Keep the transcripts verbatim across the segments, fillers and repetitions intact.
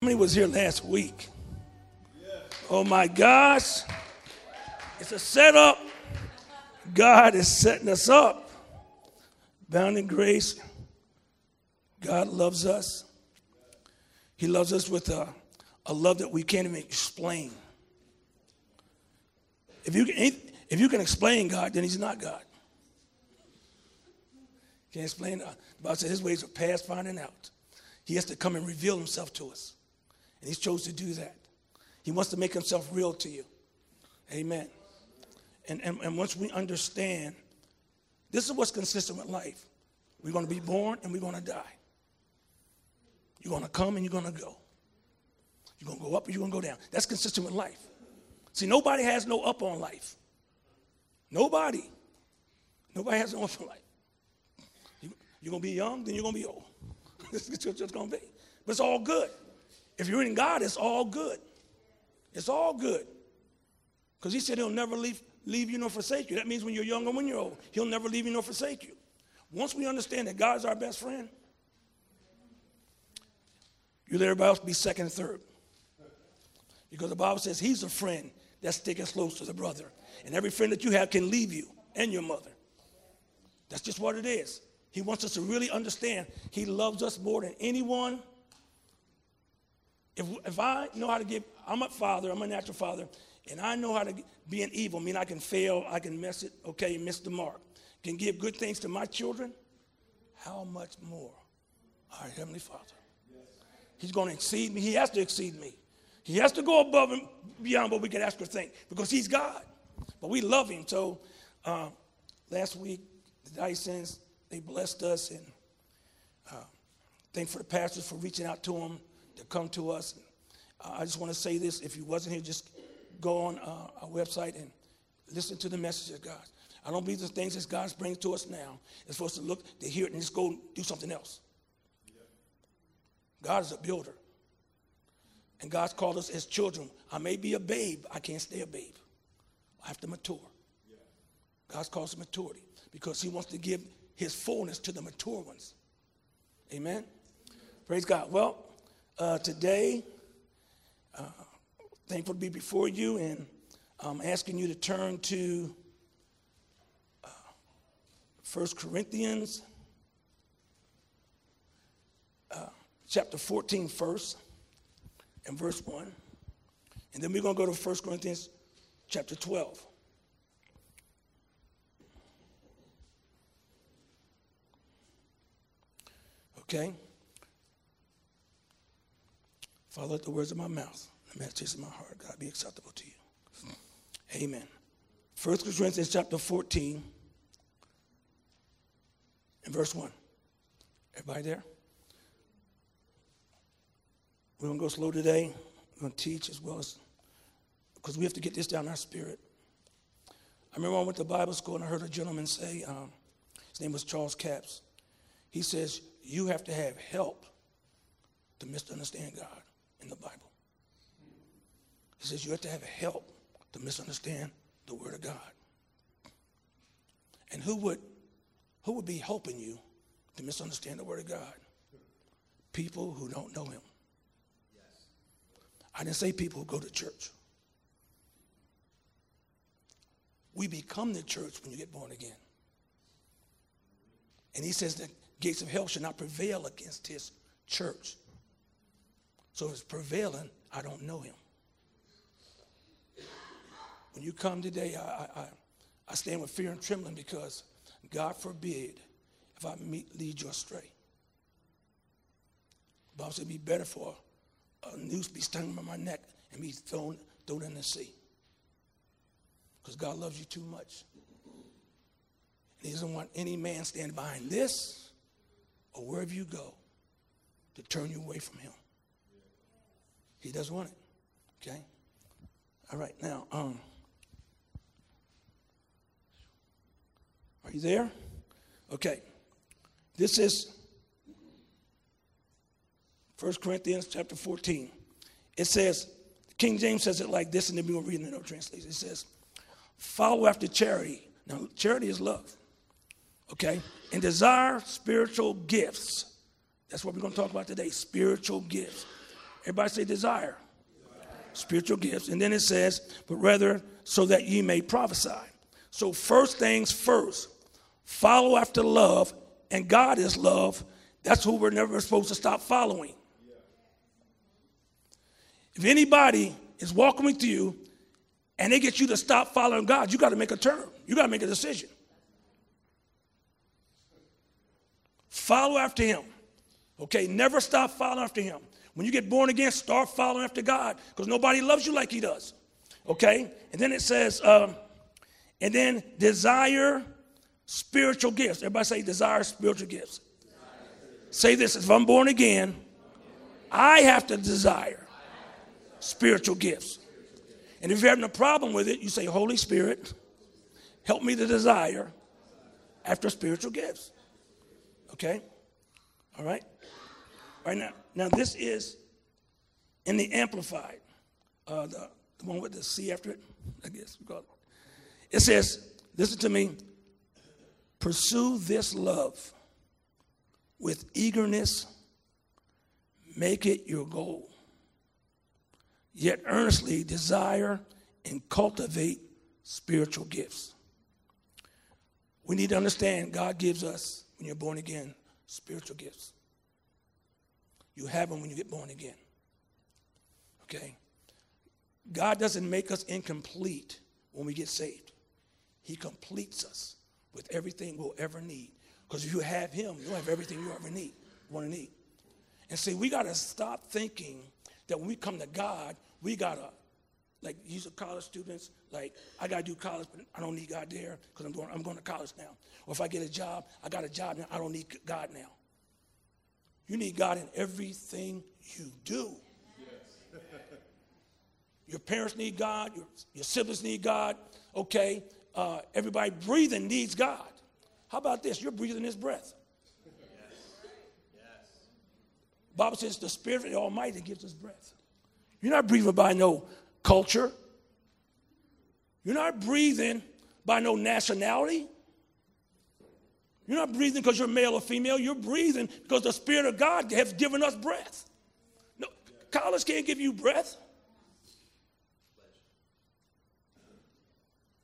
How many was here last week? Oh my gosh, it's a setup. God is setting us up. Bound in grace, God loves us. He loves us with a, a love that we can't even explain. If you can, if you can explain God, then he's not God. Can't explain. The Bible says his ways are past finding out. He has to come and reveal himself to us. And he's chose to do that. He wants to make himself real to you. Amen. And, and, and once we understand, this is what's consistent with life. We're going to be born and we're going to die. You're going to come and you're going to go. You're going to go up and you're going to go down. That's consistent with life. See, nobody has no up on life. Nobody. Nobody has no up on life. You, you're going to be young, then you're going to be old. This is what it's going to be. But it's all good. If you're in God, it's all good. It's all good. Because he said he'll never leave, leave you nor forsake you. That means when you're young and when you're old, he'll never leave you nor forsake you. Once we understand that God is our best friend, you let everybody else be second and third. Because the Bible says he's a friend that sticketh close to the brother. And every friend that you have can leave you and your mother. That's just what it is. He wants us to really understand he loves us more than anyone. If, if I know how to give, I'm a father, I'm a natural father, and I know how to be an evil, I mean I can fail, I can mess it, okay, miss the mark. Can give good things to my children, how much more our Heavenly Father? He's going to exceed me. He has to exceed me. He has to go above and beyond what we can ask or think because he's God. But we love him. So uh, last week, the Dysons, they blessed us. And uh, thank for the pastors for reaching out to them to come to us. And, uh, I just want to say this. If you wasn't here, just go on uh, our website and listen to the message of God. I don't believe the things that God's bringing to us now is for us to look, to hear it, and just go do something else. God is a builder. And God's called us as children. I may be a babe. I can't stay a babe. I have to mature. God's called us to maturity because he wants to give his fullness to the mature ones. Amen? Praise God. Well, uh, today, uh, thankful to be before you, and I'm asking you to turn to uh, First Corinthians. Chapter fourteen first and verse one. And then we're going to go to First Corinthians chapter twelve. Okay. Father, let the words of my mouth, the meditation of my heart, God, be acceptable to you. Amen. First Corinthians chapter fourteen and verse one. Everybody there? We're going to go slow today. We're going to teach as well as, because we have to get this down in our spirit. I remember I went to Bible school and I heard a gentleman say, um, his name was Charles Capps. He says, you have to have help to misunderstand God in the Bible. He says, you have to have help to misunderstand the Word of God. And who would, who would be helping you to misunderstand the Word of God? People who don't know him. I didn't say people who go to church. We become the church when you get born again. And he says the gates of hell should not prevail against his church. So if it's prevailing, I don't know him. When you come today, I, I, I stand with fear and trembling because God forbid if I meet, lead you astray. The Bible said it would be better for a noose be stung by my neck and be thrown, thrown in the sea. Because God loves you too much. And he doesn't want any man standing behind this or wherever you go to turn you away from him. He doesn't want it. Okay? All right, now, um, are you there? Okay. This is First Corinthians chapter fourteen. It says, King James says it like this, and then we will read in the no translation. It says, follow after charity. Now, charity is love, okay? And desire spiritual gifts. That's what we're going to talk about today, spiritual gifts. Everybody say desire. desire. Spiritual gifts. And then it says, but rather so that ye may prophesy. So first things first, follow after love, and God is love. That's who we're never supposed to stop following. If anybody is welcoming to you and they get you to stop following God, you got to make a turn. You got to make a decision. Follow after him. Okay, never stop following after him. When you get born again, start following after God, because nobody loves you like he does. Okay, and then it says, um, and then desire spiritual gifts. Everybody say desire spiritual gifts. Desire. Say this, if I'm born again, I have to desire spiritual gifts. And if you're having a problem with it, you say, Holy Spirit, help me to desire after spiritual gifts. Okay? All right? All right, now, now this is in the Amplified, uh, the, the one with the C after it, I guess we call it. It says, listen to me, pursue this love with eagerness, make it your goal. Yet earnestly desire and cultivate spiritual gifts. We need to understand God gives us, when you're born again, spiritual gifts. You have them when you get born again. Okay? God doesn't make us incomplete when we get saved. He completes us with everything we'll ever need. Because if you have him, you'll have everything you ever need, want to need. And see, we got to stop thinking that when we come to God, we got to, like, these are college students, like, I got to do college, but I don't need God there because I'm going, I'm going to college now. Or if I get a job, I got a job now, I don't need God now. You need God in everything you do. Yes. Your parents need God. Your, your siblings need God. Okay, uh, everybody breathing needs God. How about this? You're breathing his breath. Bible says the Spirit of the Almighty gives us breath. You're not breathing by no culture. You're not breathing by no nationality. You're not breathing because you're male or female. You're breathing because the Spirit of God has given us breath. No, college can't give you breath.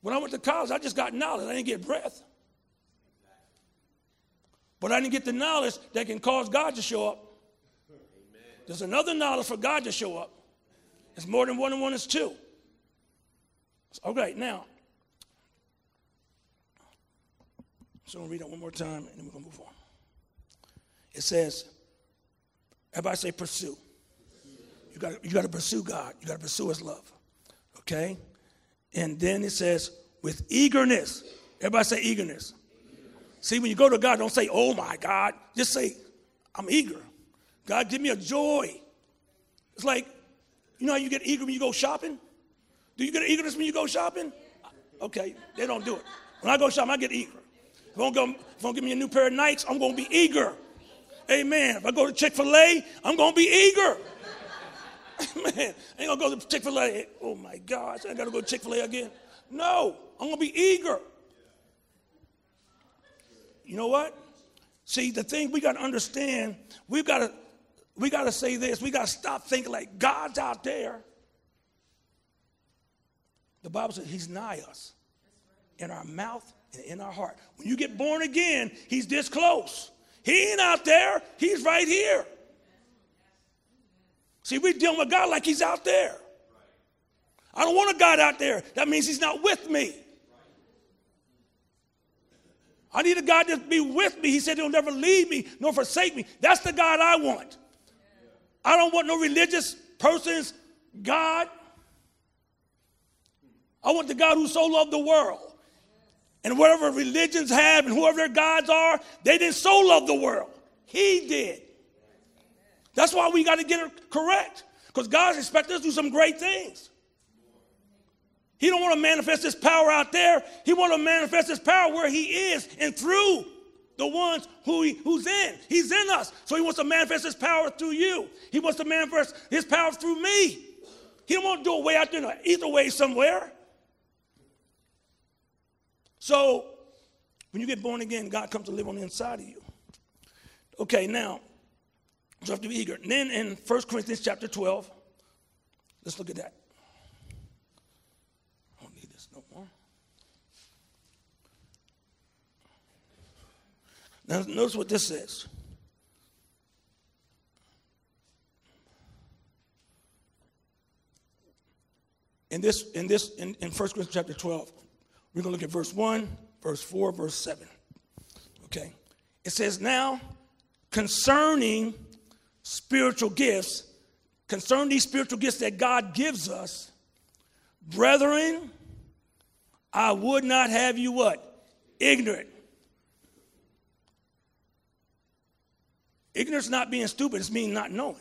When I went to college, I just got knowledge. I didn't get breath. But I didn't get the knowledge that can cause God to show up. There's another knowledge for God to show up. It's more than one and one is two. Okay, now. So I'm going to read it one more time, and then we're going to move on. It says, everybody say pursue. You got you got to pursue God. You got to pursue his love. Okay? And then it says, with eagerness. Everybody say eagerness. See, when you go to God, don't say, oh, my God. Just say, I'm eager. God, give me a joy. It's like, you know how you get eager when you go shopping? Do you get eagerness when you go shopping? Okay, they don't do it. When I go shopping, I get eager. If I don't give me a new pair of Nikes, I'm going to be eager. Amen. If I go to Chick-fil-A, I'm going to be eager. Man, I ain't going to go to Chick-fil-A. Oh, my gosh, I got to go to Chick-fil-A again. No, I'm going to be eager. You know what? See, the thing we got to understand, we've got to, We got to say this. We got to stop thinking like God's out there. The Bible says he's nigh us in our mouth and in our heart. When you get born again, he's this close. He ain't out there. He's right here. See, we're dealing with God like he's out there. I don't want a God out there. That means he's not with me. I need a God to be with me. He said he'll never leave me nor forsake me. That's the God I want. I don't want no religious person's God. I want the God who so loved the world. And whatever religions have and whoever their gods are, they didn't so love the world. He did. That's why we got to get it correct. Because God's expecting us to do some great things. He don't want to manifest his power out there. He wants to manifest his power where he is and through the ones who he, who's in. He's in us. So he wants to manifest his power through you. He wants to manifest his power through me. He don't want to do it way out there, no, either way somewhere. So when you get born again, God comes to live on the inside of you. Okay, now, You have to be eager. And then in First Corinthians chapter twelve, let's look at that. I don't need this no more. Now, notice what this says. In this, in this, in, in First Corinthians chapter twelve, we're going to look at verse one, verse four, verse seven. Okay. It says, now, concerning spiritual gifts, concerning these spiritual gifts that God gives us, brethren, I would not have you what? Ignorant. Ignorance not being stupid, it's mean not knowing.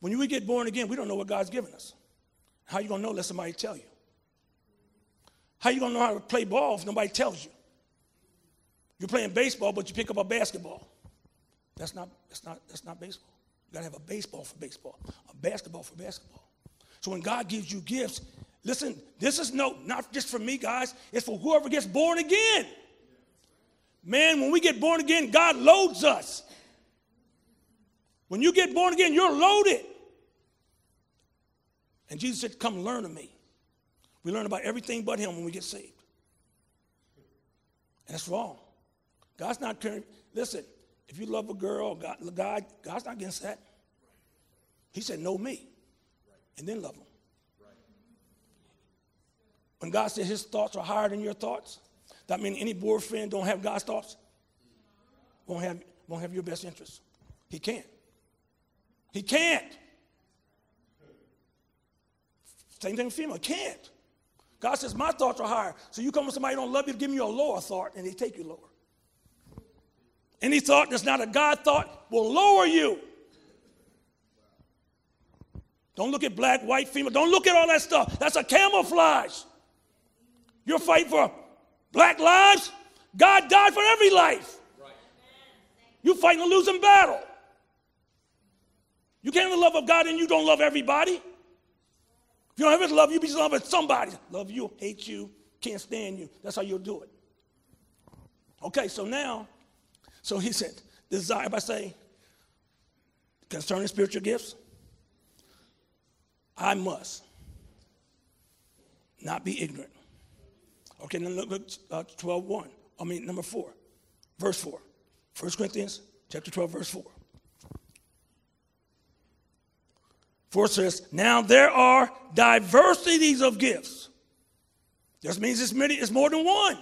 When we get born again, we don't know what God's given us. How you going to know unless somebody tell you? How you going to know how to play ball if nobody tells you? You're playing baseball, but you pick up a basketball. That's not, that's not, that's not baseball. You got to have a baseball for baseball, a basketball for basketball. So when God gives you gifts, listen, this is no, not just for me, guys. It's for whoever gets born again. Man, when we get born again, God loads us. When you get born again, you're loaded. And Jesus said, come learn of me. We learn about everything but him when we get saved. And that's wrong. God's not caring. Listen, if you love a girl, God, God, God's not against that. He said, know me. And then love him. When God said his thoughts are higher than your thoughts, that means any boyfriend don't have God's thoughts. Won't have, won't have your best interest. He can't. He can't. Same thing with female. Can't. God says, my thoughts are higher. So you come with somebody who don't love you, give me a lower thought, and they take you lower. Any thought that's not a God thought will lower you. Don't look at black, white, female. Don't look at all that stuff. That's a camouflage. You're fighting for black lives. God died for every life. Right. You're fighting a losing battle. You can't even love of God and you don't love everybody. If you don't ever love you, be loving somebody. Love you, hate you, can't stand you. That's how you'll do it. Okay, so now, so he said, desire, if I say, concerning spiritual gifts, I must not be ignorant. Okay, then look at uh, twelve one. I mean, number four, verse four. First Corinthians chapter twelve, verse four. For it says, now there are diversities of gifts. This means it's many, it's more than one.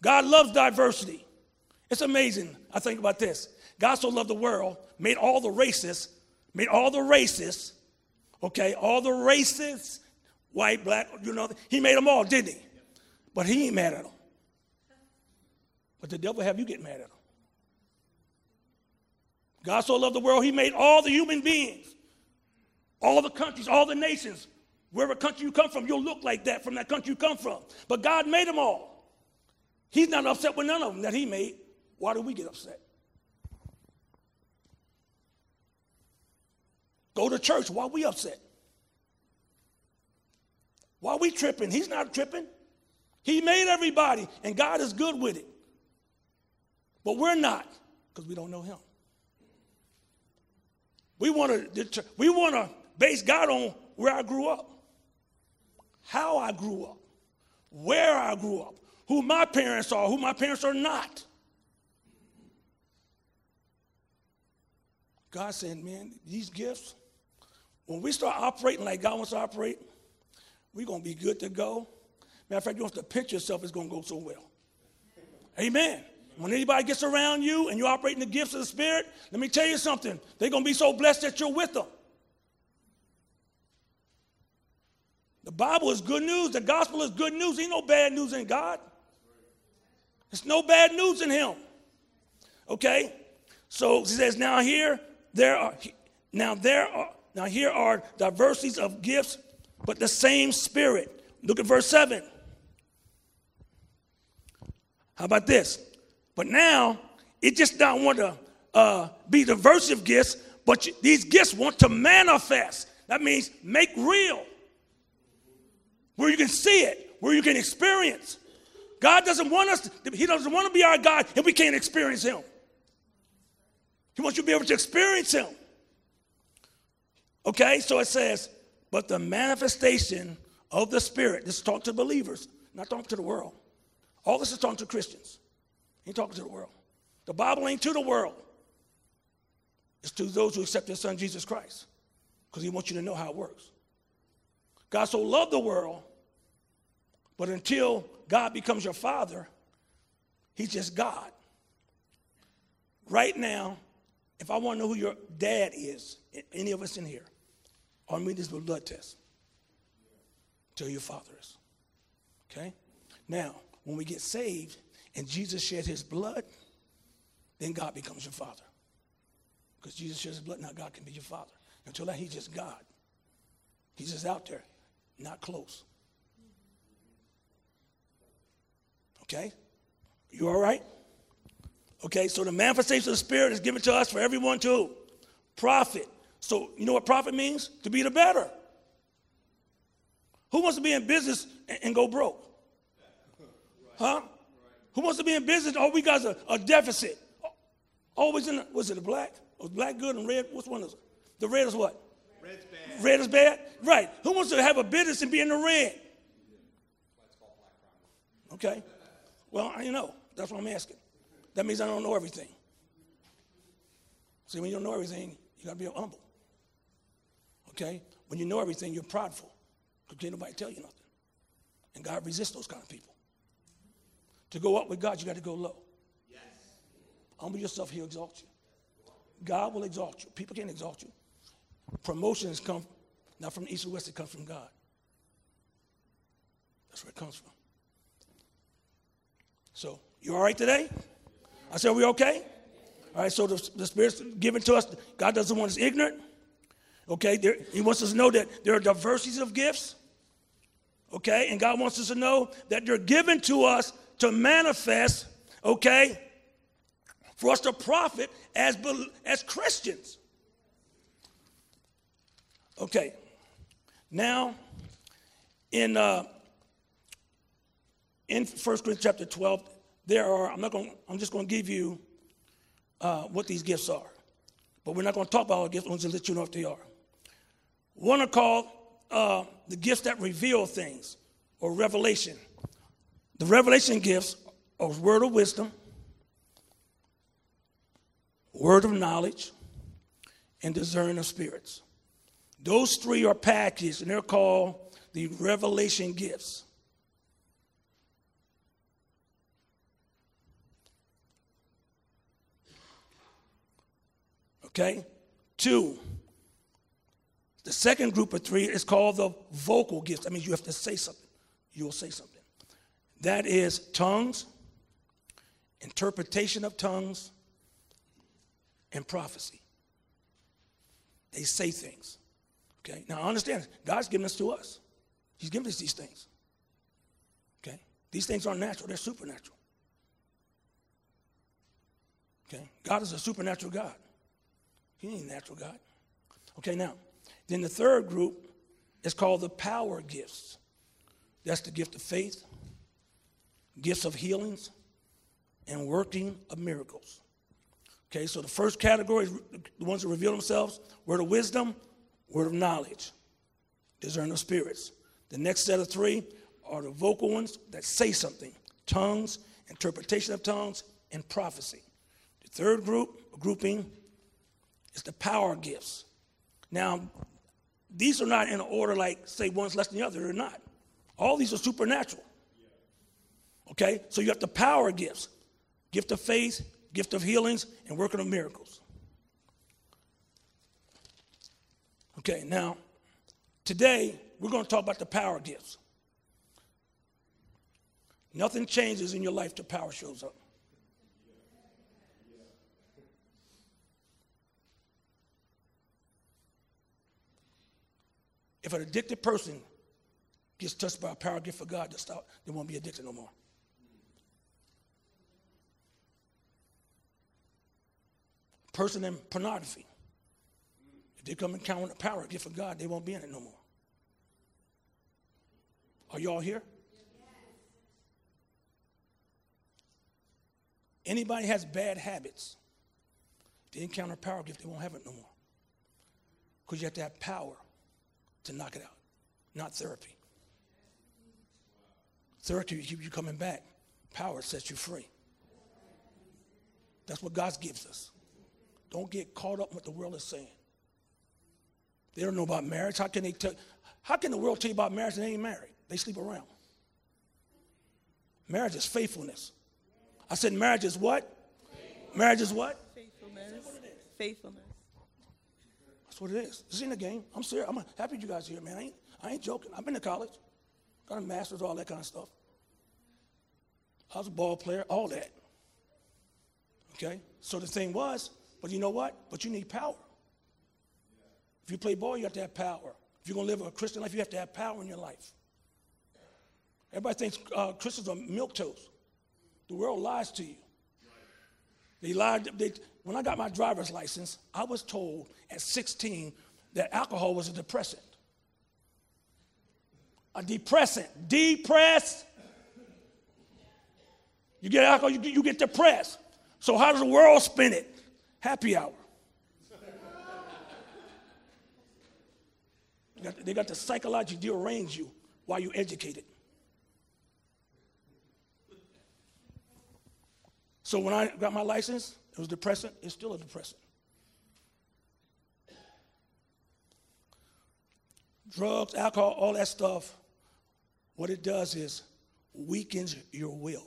God loves diversity. It's amazing. I think about this. God so loved the world, made all the races, made all the races, okay, all the races, white, black, you know, he made them all, didn't he? But he ain't mad at them. But the devil have you get mad at them. God so loved the world, he made all the human beings, all the countries, all the nations. Wherever country you come from, you'll look like that from that country you come from. But God made them all. He's not upset with none of them that he made. Why do we get upset? Go to church. Why are we upset? Why are we tripping? He's not tripping. He made everybody, and God is good with it. But we're not, because we don't know him. We want to we want to base God on where I grew up, how I grew up, where I grew up, who my parents are, who my parents are not. God said, man, these gifts, when we start operating like God wants to operate, we're going to be good to go. Matter of fact, you have to picture yourself, it's going to go so well. Amen. When anybody gets around you and you're operating the gifts of the Spirit, let me tell you something. They're going to be so blessed that you're with them. The Bible is good news. The gospel is good news. Ain't no bad news in God. There's no bad news in him. Okay? So he says, now here there are now there are now here are diversities of gifts, but the same Spirit. Look at verse seven. How about this? But now, it just not want to uh, be diverse of gifts, but you, these gifts want to manifest. That means make real, where you can see it, where you can experience. God doesn't want us, to, he doesn't want to be our God if we can't experience him. He wants you to be able to experience him. Okay, so it says, but the manifestation of the Spirit, this is talking to believers, not talking to the world. All this is talking to Christians. He ain't talking to the world. The Bible ain't to the world. It's to those who accept his son, Jesus Christ, because he wants you to know how it works. God so loved the world, but until God becomes your father, he's just God. Right now, if I want to know who your dad is, any of us in here, all we need is a blood test. Tell your father is. Okay? Now, when we get saved and Jesus shed his blood, then God becomes your father. Because Jesus shed his blood, now God can be your father. Until that, he's just God. He's just out there, not close. Okay? You all right? Okay, so the manifestation of the Spirit is given to us for everyone to profit. So you know what profit means? To be the better. Who wants to be in business and, and go broke? Huh? Who wants to be in business? Oh, we got a, a deficit. Always in, the, was it a black? Was black good and red? Which one is it? The red is what? Red's bad. Red is bad? Right. Who wants to have a business and be in the red? Okay. Well, I know. That's what I'm asking. That means I don't know everything. See, when you don't know everything, you got to be humble. Okay? When you know everything, you're prideful. Because can't nobody tell you nothing. And God resists those kind of people. To go up with God, you got to go low. Yes. Humble yourself, he'll exalt you. God will exalt you. People can't exalt you. Promotions come not from the east or west, it comes from God. That's where it comes from. So, you all right today? I said, are we okay? All right, so the, the Spirit's given to us. God doesn't want us ignorant. Okay, there, he wants us to know that there are diversities of gifts. Okay, and God wants us to know that they're given to us to manifest, okay, for us to profit as, as Christians. Okay, now in uh, in First Corinthians chapter twelve, there are, I'm not going. I'm just going to give you uh, what these gifts are, but we're not going to talk about all gifts. I'm just let you know what they are. One are called uh, the gifts that reveal things, or revelation. The revelation gifts are word of wisdom, word of knowledge, and discerning of spirits. Those three are packaged, and they're called the revelation gifts. Okay? Two, the second group of three is called the vocal gifts. That means you have to say something. You will say something. That is tongues, interpretation of tongues, and prophecy. They say things. Okay? Now, understand, God's given this to us. He's given us these things. Okay? These things aren't natural. They're supernatural. Okay? God is a supernatural God. He ain't a natural God. Okay, now, then the third group is called the power gifts. That's the gift of faith, gifts of healings, and working of miracles. Okay, so the first category is the ones that reveal themselves, word of wisdom, word of knowledge, discerning of spirits. The next set of three are the vocal ones that say something, tongues, interpretation of tongues, and prophecy. The third group, grouping, is the power gifts. Now, these are not in order like, say, one's less than the other. They're not. All these are supernatural. Okay, so you have the power gifts, gift of faith, gift of healings, and working of miracles. Okay, now, today, we're going to talk about the power gifts. Nothing changes in your life till power shows up. If an addicted person gets touched by a power gift of God, stop, they won't be addicted no more. Person in pornography. They come and count on the power gift of God, they won't be in it no more. Are y'all here? Yes. Anybody has bad habits, they encounter power gift, they won't have it no more. Because you have to have power to knock it out, not therapy. Therapy keeps you coming back. Power sets you free. That's what God gives us. Don't get caught up in what the world is saying. They don't know about marriage. How can they tell? How can the world tell you about marriage and they ain't married? They sleep around. Marriage is faithfulness. I said marriage is what? Faithfulness. Marriage is what? Faithfulness. That's what it is. Faithfulness. That's what it is. It's in the game. I'm serious. I'm happy you guys are here, man. I ain't, I ain't joking. I've been to college. Got a master's, all that kind of stuff. I was a ball player, all that. Okay? So the thing was, but you know what? But you need power. If you play ball, you have to have power. If you're going to live a Christian life, you have to have power in your life. Everybody thinks uh, Christians are milquetoast. The world lies to you. They lied. They, when I got my driver's license, I was told at sixteen that alcohol was a depressant. A depressant. Depressed. You get alcohol, you, you get depressed. So how does the world spin it? Happy hour. They got, they got to psychologically derange you while you're educated. So when I got my license, it was depressant. It's still a depressant. Drugs, alcohol, all that stuff, what it does is weakens your will.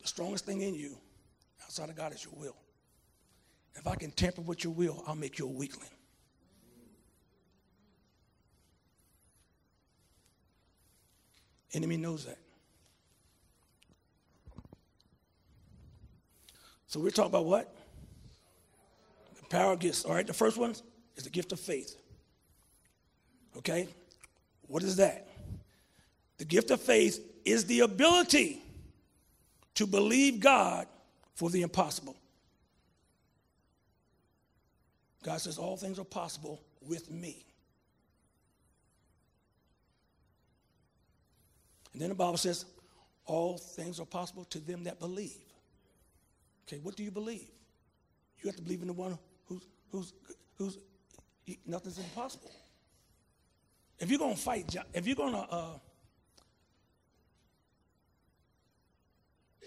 The strongest thing in you outside of God is your will. If I can tamper with your will, I'll make you a weakling. Enemy knows that. So we're talking about what? The power of gifts. All right, the first one is the gift of faith. Okay? What is that? The gift of faith is the ability to believe God for the impossible. God says all things are possible with me. And then the Bible says all things are possible to them that believe. Okay, what do you believe? You have to believe in the one who's, who's, who's, he, nothing's impossible. If you're going to fight, if you're going to, uh,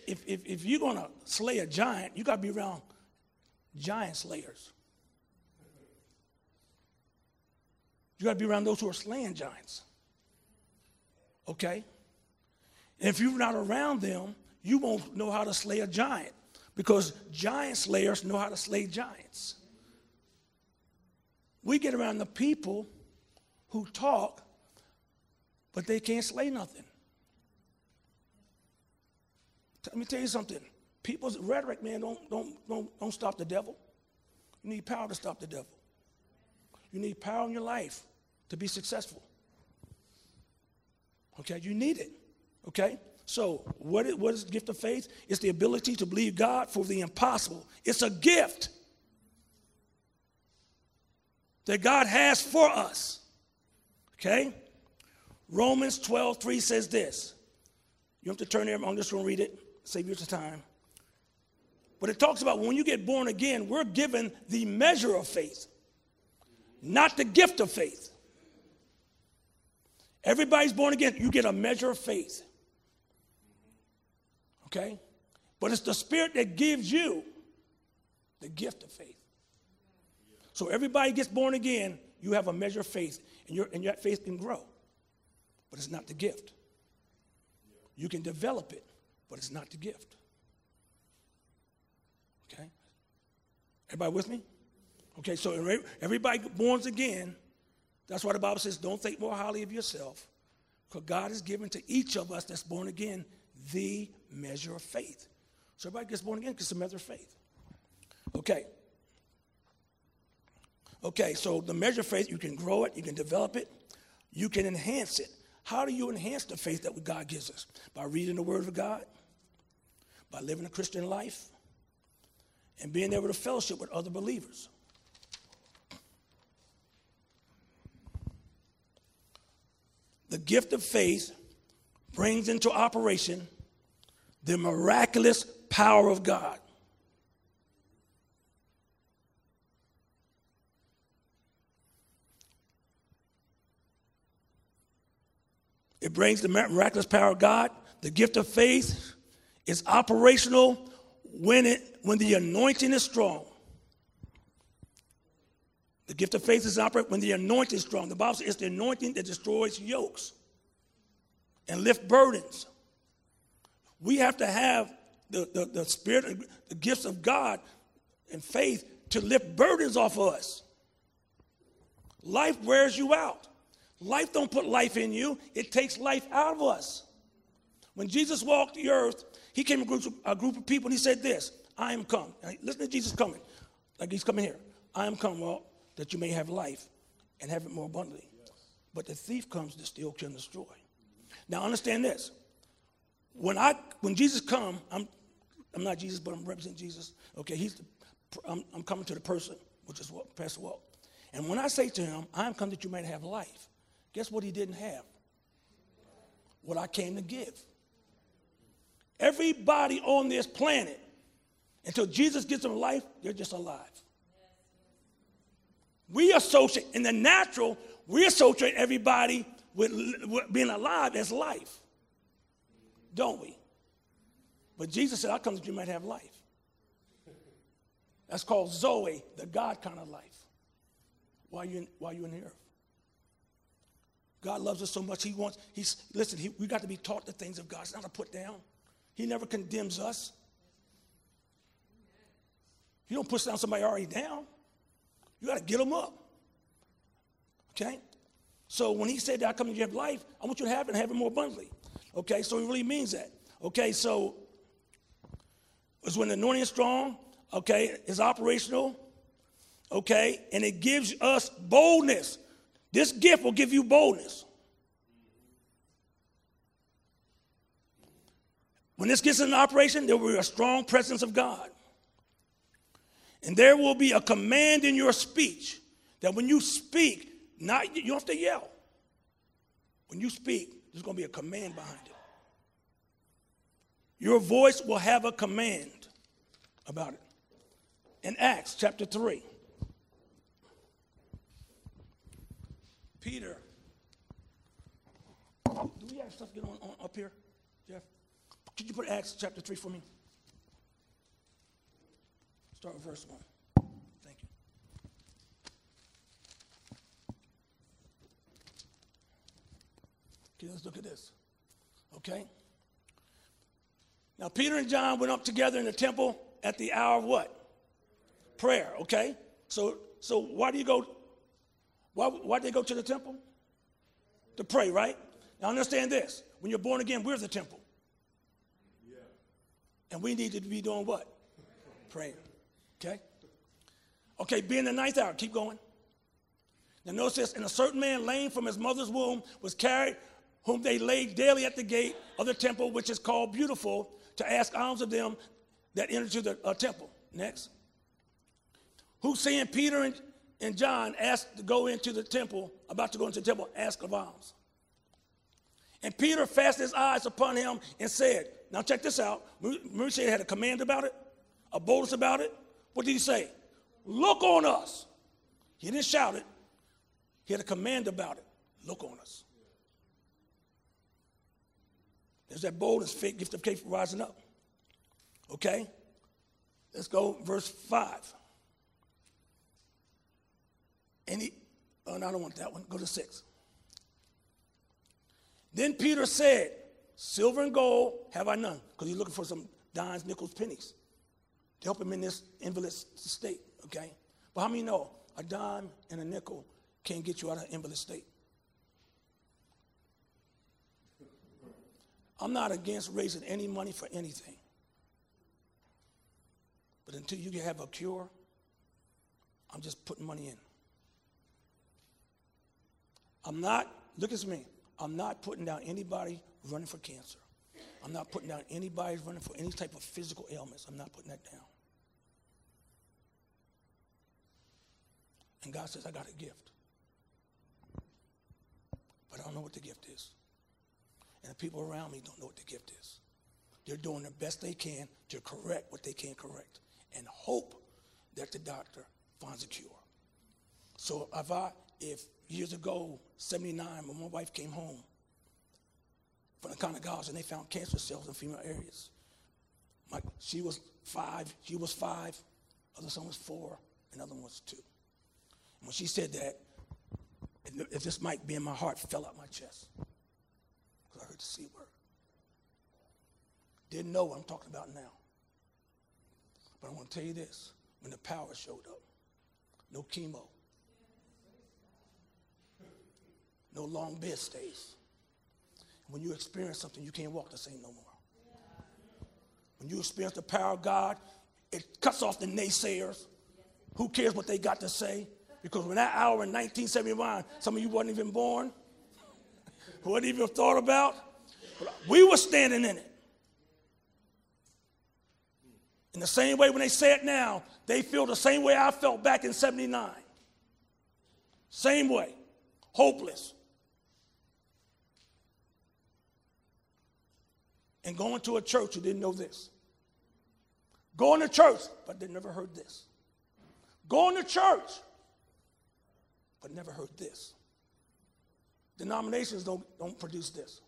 if, if, if you're going to slay a giant, you got to be around giant slayers. You got to be around those who are slaying giants. Okay? And if you're not around them, you won't know how to slay a giant. Because giant slayers know how to slay giants. We get around the people who talk, but they can't slay nothing. Let me tell you something. People's rhetoric, man, don't, don't, don't, don't stop the devil. You need power to stop the devil. You need power in your life to be successful. Okay, you need it. Okay? So what is, what is the gift of faith? It's the ability to believe God for the impossible. It's a gift that God has for us. Okay? Romans twelve three says this. You have to turn there. I'm just going to read it. Save you some time. But it talks about when you get born again, we're given the measure of faith, not the gift of faith. Everybody's born again. You get a measure of faith. Okay? But it's the Spirit that gives you the gift of faith. So everybody gets born again, you have a measure of faith, and, your, and your faith can grow. But it's not the gift. You can develop it, but it's not the gift. Okay? Everybody with me? Okay, so everybody born again. That's why the Bible says don't think more highly of yourself, because God has given to each of us that's born again the measure of faith. So everybody gets born again because it's a measure of faith. Okay. Okay, so the measure of faith, you can grow it, you can develop it, you can enhance it. How do you enhance the faith that God gives us? By reading the Word of God, by living a Christian life, and being able to fellowship with other believers. The gift of faith brings into operation the miraculous power of God. It brings the miraculous power of God. The gift of faith is operational when it when the anointing is strong. The gift of faith is operational when the anointing is strong. The Bible says it's the anointing that destroys yokes and lifts burdens. We have to have the, the, the spirit, the gifts of God and faith to lift burdens off of us. Life wears you out. Life don't put life in you. It takes life out of us. When Jesus walked the earth, he came to a group of people and he said this, I am come. Now, listen to Jesus coming. Like he's coming here. I am come, well, that you may have life and have it more abundantly. Yes. But the thief comes to steal, kill, and destroy. Mm-hmm. Now understand this. When I, when Jesus come, I'm, I'm not Jesus, but I'm representing Jesus. Okay, he's, the, I'm, I'm coming to the person, which is what Pastor Walt. And when I say to him, I am come that you might have life, guess what he didn't have? What I came to give. Everybody on this planet, until Jesus gives them life, they're just alive. We associate, in the natural, we associate everybody with, with being alive as life. Don't we? But Jesus said, I come that you might have life. That's called Zoe, the God kind of life. While you're in, while you're in the earth. God loves us so much. He wants, he's, listen, he, we got to be taught the things of God. It's not a put down. He never condemns us. You don't push down somebody already down. You got to get them up. Okay? So when he said that I come to you have life, I want you to have it and have it more abundantly. Okay? So he really means that. Okay? So it's when the anointing is strong. Okay? It's operational. Okay? And it gives us boldness. This gift will give you boldness. When this gets in operation, there will be a strong presence of God. And there will be a command in your speech that when you speak, not you don't have to yell. When you speak, there's going to be a command behind it. Your voice will have a command about it. In Acts chapter three. Peter, do we have stuff to get on, on up here, Jeff? Could you put Acts chapter three for me? Start with verse one. Thank you. Okay, let's look at this. Okay? Now, Peter and John went up together in the temple at the hour of what? Prayer, okay? So, so why do you go... Why, why did they go to the temple? To pray, right? Now understand this. When you're born again, we're the temple. Yeah. And we need to be doing what? Praying. Okay? Okay, be in the ninth hour. Keep going. Now notice this. And a certain man lame from his mother's womb was carried, whom they laid daily at the gate of the temple, which is called Beautiful, to ask alms of them that entered to the uh, temple. Next. Who seeing Peter and... And John asked to go into the temple, about to go into the temple, ask of alms. And Peter fastened his eyes upon him and said, now check this out. Remember he said he had a command about it, a boldness about it. What did he say? Look on us. He didn't shout it. He had a command about it. Look on us. There's that boldness, faith, gift of faith rising up. Okay? Let's go verse five. And he, oh, no, I don't want that one. Go to six. Then Peter said, silver and gold have I none. Because he's looking for some dimes, nickels, pennies to help him in this invalid state, okay? But how many know a dime and a nickel can't get you out of an invalid state? I'm not against raising any money for anything. But until you have a cure, I'm just putting money in. I'm not, look at me, I'm not putting down anybody running for cancer. I'm not putting down anybody running for any type of physical ailments. I'm not putting that down. And God says, I got a gift. But I don't know what the gift is. And the people around me don't know what the gift is. They're doing their best they can to correct what they can't correct and hope that the doctor finds a cure. So if I, if years ago, seventy-nine, when my wife came home, from the Pentecost, and they found cancer cells in female areas. Like, she was five, she was five, other son was four, another one was two. And when she said that, if this mic being my heart fell out my chest, because I heard the C word. Didn't know what I'm talking about now. But I want to tell you this, when the power showed up, no chemo, no long bed stays. When you experience something, you can't walk the same no more. When you experience the power of God, it cuts off the naysayers. Who cares what they got to say? Because when that hour in nineteen seventy-one, some of you wasn't even born, wasn't even thought about, we were standing in it. In the same way when they say it now, they feel the same way I felt back in seventy-nine. Same way. Hopeless. And going to a church who didn't know this. Going to church, but they never heard this. Going to church, but never heard this. Denominations don't, don't produce this.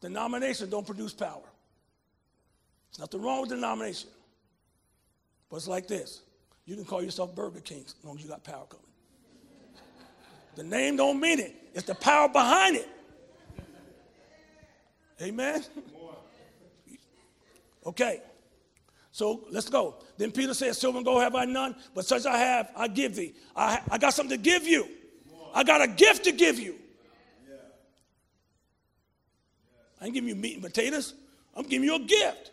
Denominations don't produce power. There's nothing wrong with denomination. But it's like this. You can call yourself Burger King as long as you got power coming. The name don't mean it. It's the power behind it. Amen? Okay. So let's go. Then Peter says, silver and gold have I none, but such I have, I give thee. I, I got something to give you. I got a gift to give you. I ain't giving you meat and potatoes. I'm giving you a gift.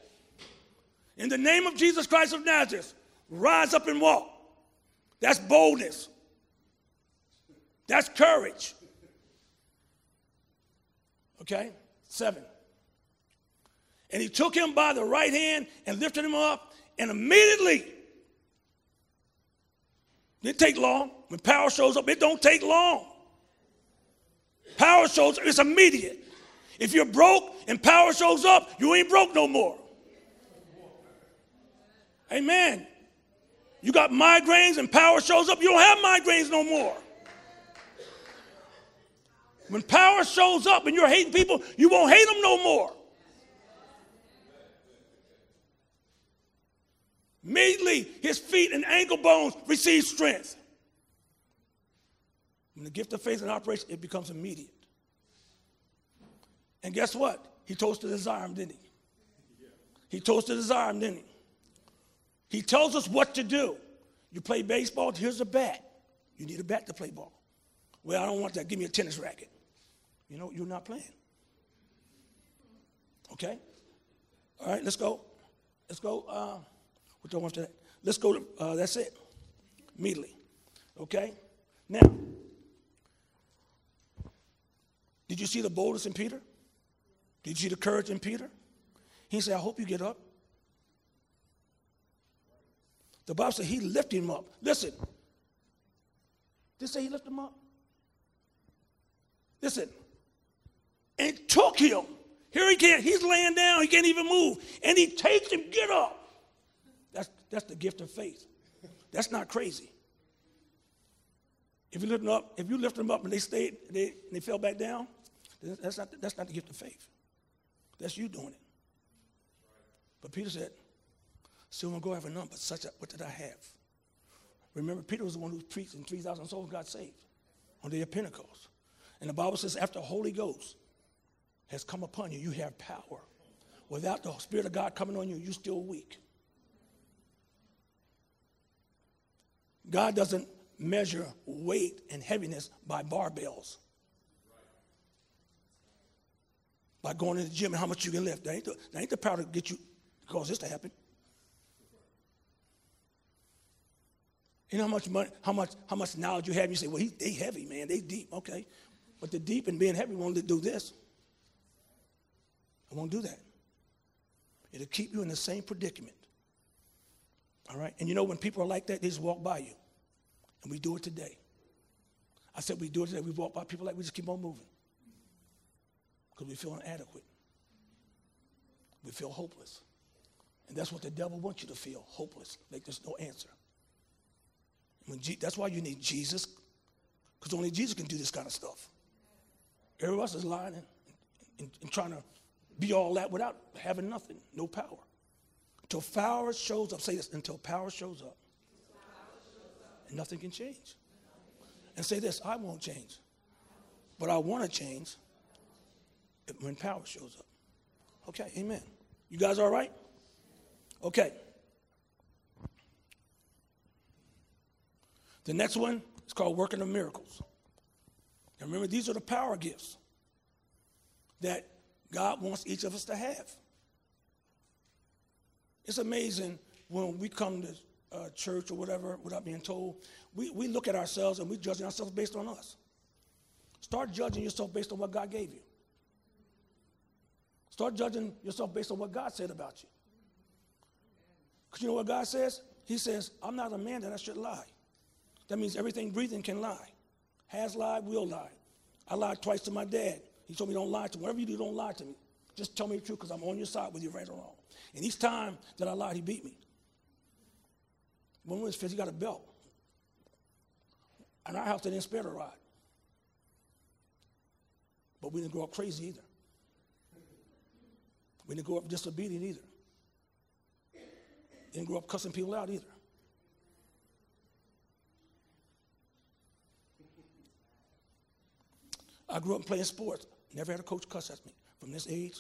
In the name of Jesus Christ of Nazareth, rise up and walk. That's boldness. That's courage. Okay? Seven. And he took him by the right hand and lifted him up, and immediately, didn't take long. When power shows up, it don't take long. Power shows up, it's immediate. If you're broke and power shows up, you ain't broke no more. Amen. You got migraines and power shows up, you don't have migraines no more. When power shows up and you're hating people, you won't hate them no more. Immediately, his feet and ankle bones receive strength. When the gift of faith is in operation, it becomes immediate. And guess what? He told us to desire him, didn't he? He told us to desire him, didn't he? He tells us what to do. You play baseball, here's a bat. You need a bat to play ball. Well, I don't want that. Give me a tennis racket. You know, you're not playing. Okay? All right, let's go. Let's go. Uh, we'll go after that. Let's go to, uh, that's it. Immediately. Okay? Now, did you see the boldness in Peter? Did you see the courage in Peter? He said, I hope you get up. The Bible said he lifted him up. Listen. Did it say he lifted him up? Listen, and took him. Here he can't, he's laying down, he can't even move. And he takes him, get up. That's, that's the gift of faith. That's not crazy. If you lift them up, if you lift them up and they stayed, they, and they fell back down, that's not, that's not the gift of faith. That's you doing it. But Peter said, silver and gold have I none, but such a, what did I have? Remember, Peter was the one who preached and three thousand souls got saved on the day of Pentecost. And the Bible says after the Holy Ghost has come upon you, you have power. Without the Spirit of God coming on you, you're still weak. God doesn't measure weight and heaviness by barbells. By going to the gym and how much you can lift. That ain't the, that ain't the power to get you to cause this to happen. You know how much money, how much, how much knowledge you have? You say, well, he, they heavy, man. They deep. Okay. But the deep and being heavy won't do this. It won't do that. It'll keep you in the same predicament. All right? And you know, when people are like that, they just walk by you. And we do it today. I said we do it today. We walk by people like we just keep on moving. Because we feel inadequate. We feel hopeless. And that's what the devil wants you to feel, hopeless, like there's no answer. When Je- that's why you need Jesus. Because only Jesus can do this kind of stuff. Everybody else is lying and, and and, and trying to be all that without having nothing, no power. Until power shows up, say this, until power shows up, and nothing can change. And say this, I won't change, but I want to change when power shows up. Okay, amen. You guys all right? Okay. The next one is called working of miracles. Now remember, these are the power gifts that God wants each of us to have. It's amazing when we come to uh, church or whatever without being told, we, we look at ourselves and we judge ourselves based on us. Start judging yourself based on what God gave you. Start judging yourself based on what God said about you. Because you know what God says? He says, I'm not a man that I should lie. That means everything breathing can lie. Has lied, will lie. I lied twice to my dad. He told me don't lie to me. Whatever you do, don't lie to me. Just tell me the truth because I'm on your side with you right or wrong. And each time that I lied, he beat me. When we was fifth, he got a belt. And our house, they didn't spare the rod. But we didn't grow up crazy either. We didn't grow up disobedient either. Didn't grow up cussing people out either. I grew up playing sports. Never had a coach cuss at me. From this age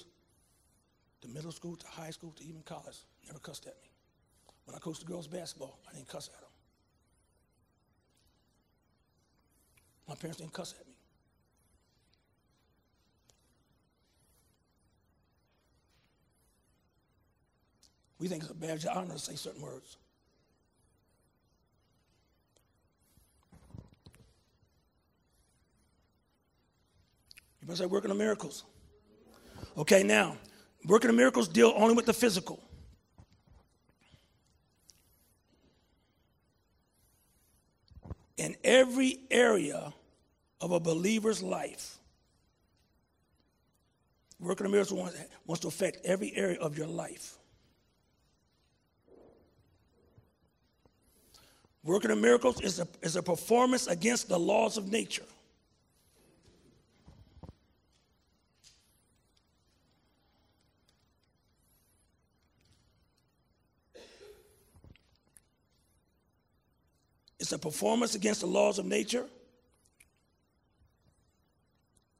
to middle school to high school to even college, never cussed at me. When I coached the girls' basketball, I didn't cuss at them. My parents didn't cuss at me. We think it's a badge of honor to say certain words. You better say working on miracles. Okay, now, working on miracles deal only with the physical. In every area of a believer's life, working on miracles wants, wants to affect every area of your life. Working of miracles is a, is a performance against the laws of nature. It's a performance against the laws of nature.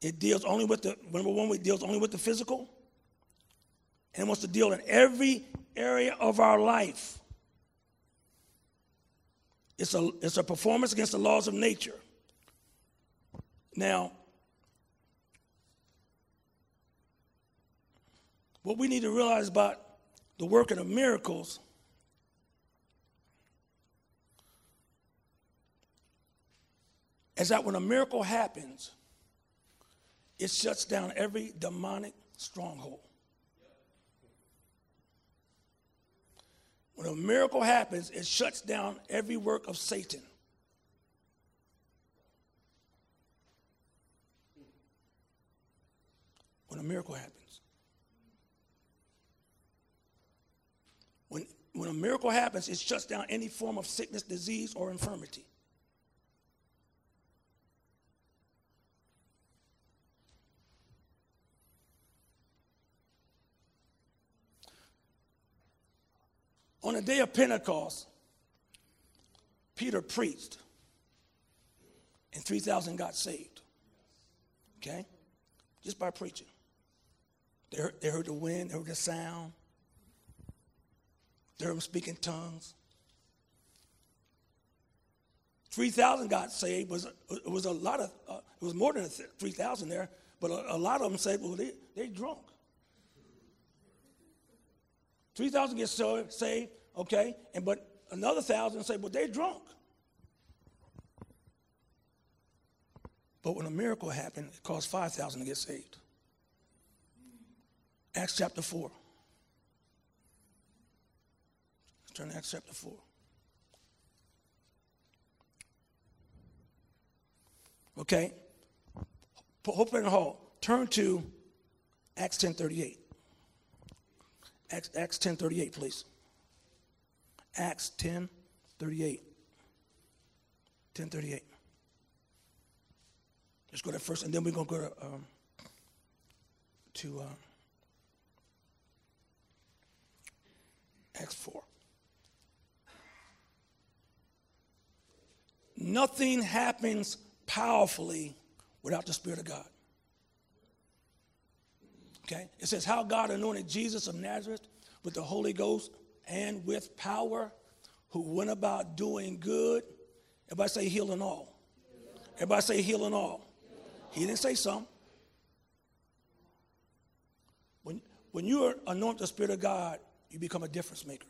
It deals only with the, number one, it deals only with the physical. And it wants to deal in every area of our life. It's a, it's a performance against the laws of nature. Now, what we need to realize about the working of miracles, is that when a miracle happens, it shuts down every demonic stronghold. When a miracle happens, it shuts down every work of Satan. When a miracle happens. When, when a miracle happens, it shuts down any form of sickness, disease, or infirmity. On the day of Pentecost, Peter preached, and three thousand got saved, okay? Just by preaching. They heard, they heard the wind, they heard the sound. They heard him speak in tongues. three thousand got saved. Was, it was a lot of, uh, it was more than three thousand there, but a, a lot of them said, well, they, they drunk. three thousand get saved, okay, and but another one thousand say, well, they're drunk. But when a miracle happened, it caused five thousand to get saved. Acts chapter four. Let's turn to Acts chapter four. Okay. Hope and Hall, turn to Acts ten thirty-eight. Acts, Acts ten thirty-eight, please. Acts ten thirty-eight. ten thirty-eight. Let's go there first, and then we're going to go to, um, to um, Acts four. Nothing happens powerfully without the Spirit of God. Okay? It says how God anointed Jesus of Nazareth with the Holy Ghost and with power, who went about doing good. Everybody say healing all. Everybody say healing all. He didn't say some. When, when you are anointed the Spirit of God, you become a difference maker.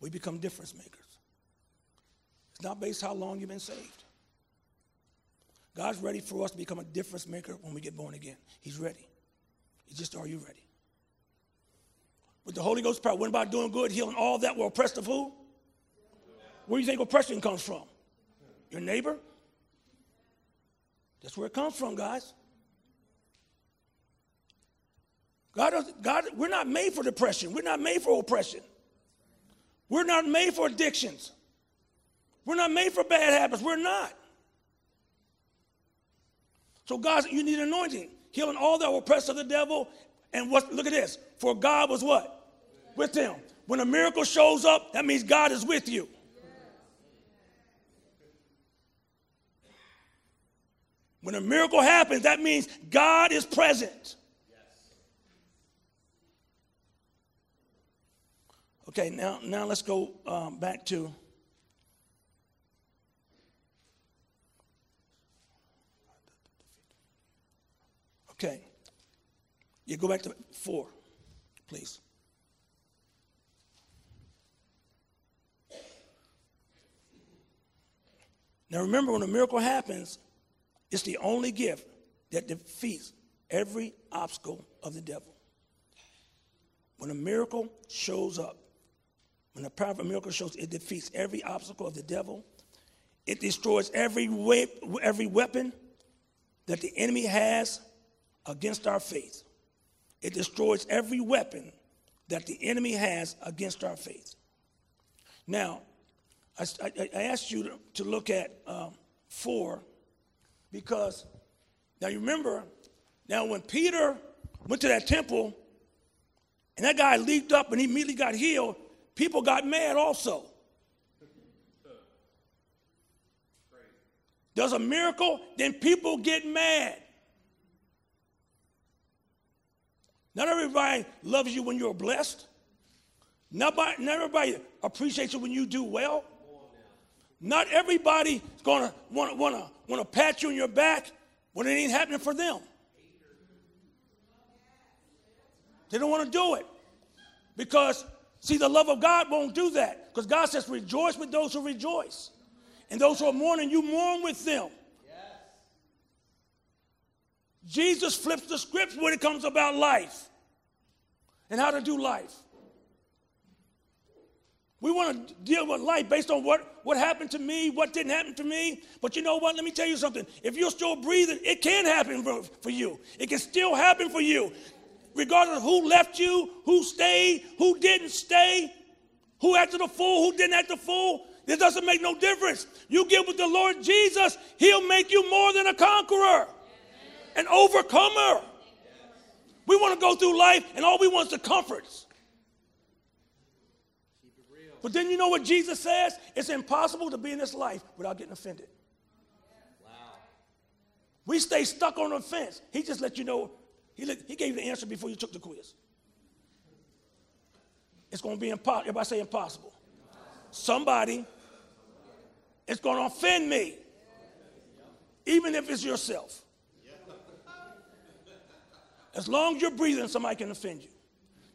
We become difference makers. It's not based how long you've been saved. God's ready for us to become a difference maker when we get born again. He's ready. It's just, are you ready? With the Holy Ghost power, went about doing good, healing all that were oppressed of who? Where do you think oppression comes from? Your neighbor? That's where it comes from, guys. God, God, we're not made for depression. We're not made for oppression. We're not made for addictions. We're not made for bad habits. We're not. So, guys, you need anointing, healing all that were oppressed of the devil. And what? Look at this. For God was what? With them. When a miracle shows up, that means God is with you. When a miracle happens, that means God is present. Okay, now, now let's go um, back to... Okay, you go back to four, please. Now remember, when a miracle happens, it's the only gift that defeats every obstacle of the devil. When a miracle shows up, when the power of a miracle shows up, it defeats every obstacle of the devil. It destroys every way, every weapon that the enemy has against our faith. It destroys every weapon that the enemy has against our faith. Now, I, I, I asked you to, to look at um, four, because now you remember, now when Peter went to that temple and that guy leaped up and he immediately got healed, people got mad also. There's a miracle, then people get mad. Not everybody loves you when you're blessed. Not, by, not everybody appreciates you when you do well. Not everybody's going to want to want to want to pat you on your back when it ain't happening for them. They don't want to do it. Because, see, the love of God won't do that. Because God says, rejoice with those who rejoice. And those who are mourning, you mourn with them. Jesus flips the script when it comes about life and how to do life. We want to deal with life based on what, what happened to me, what didn't happen to me. But you know what? Let me tell you something. If you're still breathing, it can happen for, for you. It can still happen for you. Regardless of who left you, who stayed, who didn't stay, who acted a fool, who didn't act a fool, it doesn't make no difference. You get with the Lord Jesus, he'll make you more than a conqueror. An overcomer. We want to go through life and all we want is the comforts. Keep it real. But then you know what Jesus says? It's impossible to be in this life without getting offended. Wow. We stay stuck on the fence. He just let you know. He, let, he gave you the answer before you took the quiz. It's going to be impossible. Everybody say impossible. impossible. Somebody, it's going to offend me. Even if it's yourself. As long as you're breathing, somebody can offend you.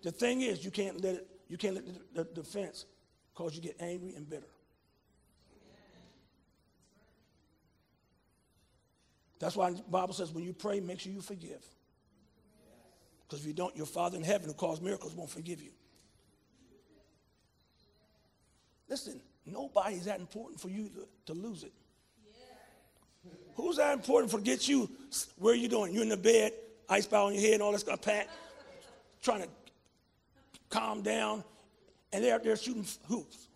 The thing is, you can't let it, you can't let the, the offense cause you to get angry and bitter. That's why the Bible says when you pray, make sure you forgive. Because if you don't, your Father in heaven who caused miracles won't forgive you. Listen, nobody's that important for you to, to lose it. Who's that important for get you? Where are you doing? You're in the bed. Ice bow on your head and all that stuff, Pat, trying to calm down, and they're, they're shooting hoops.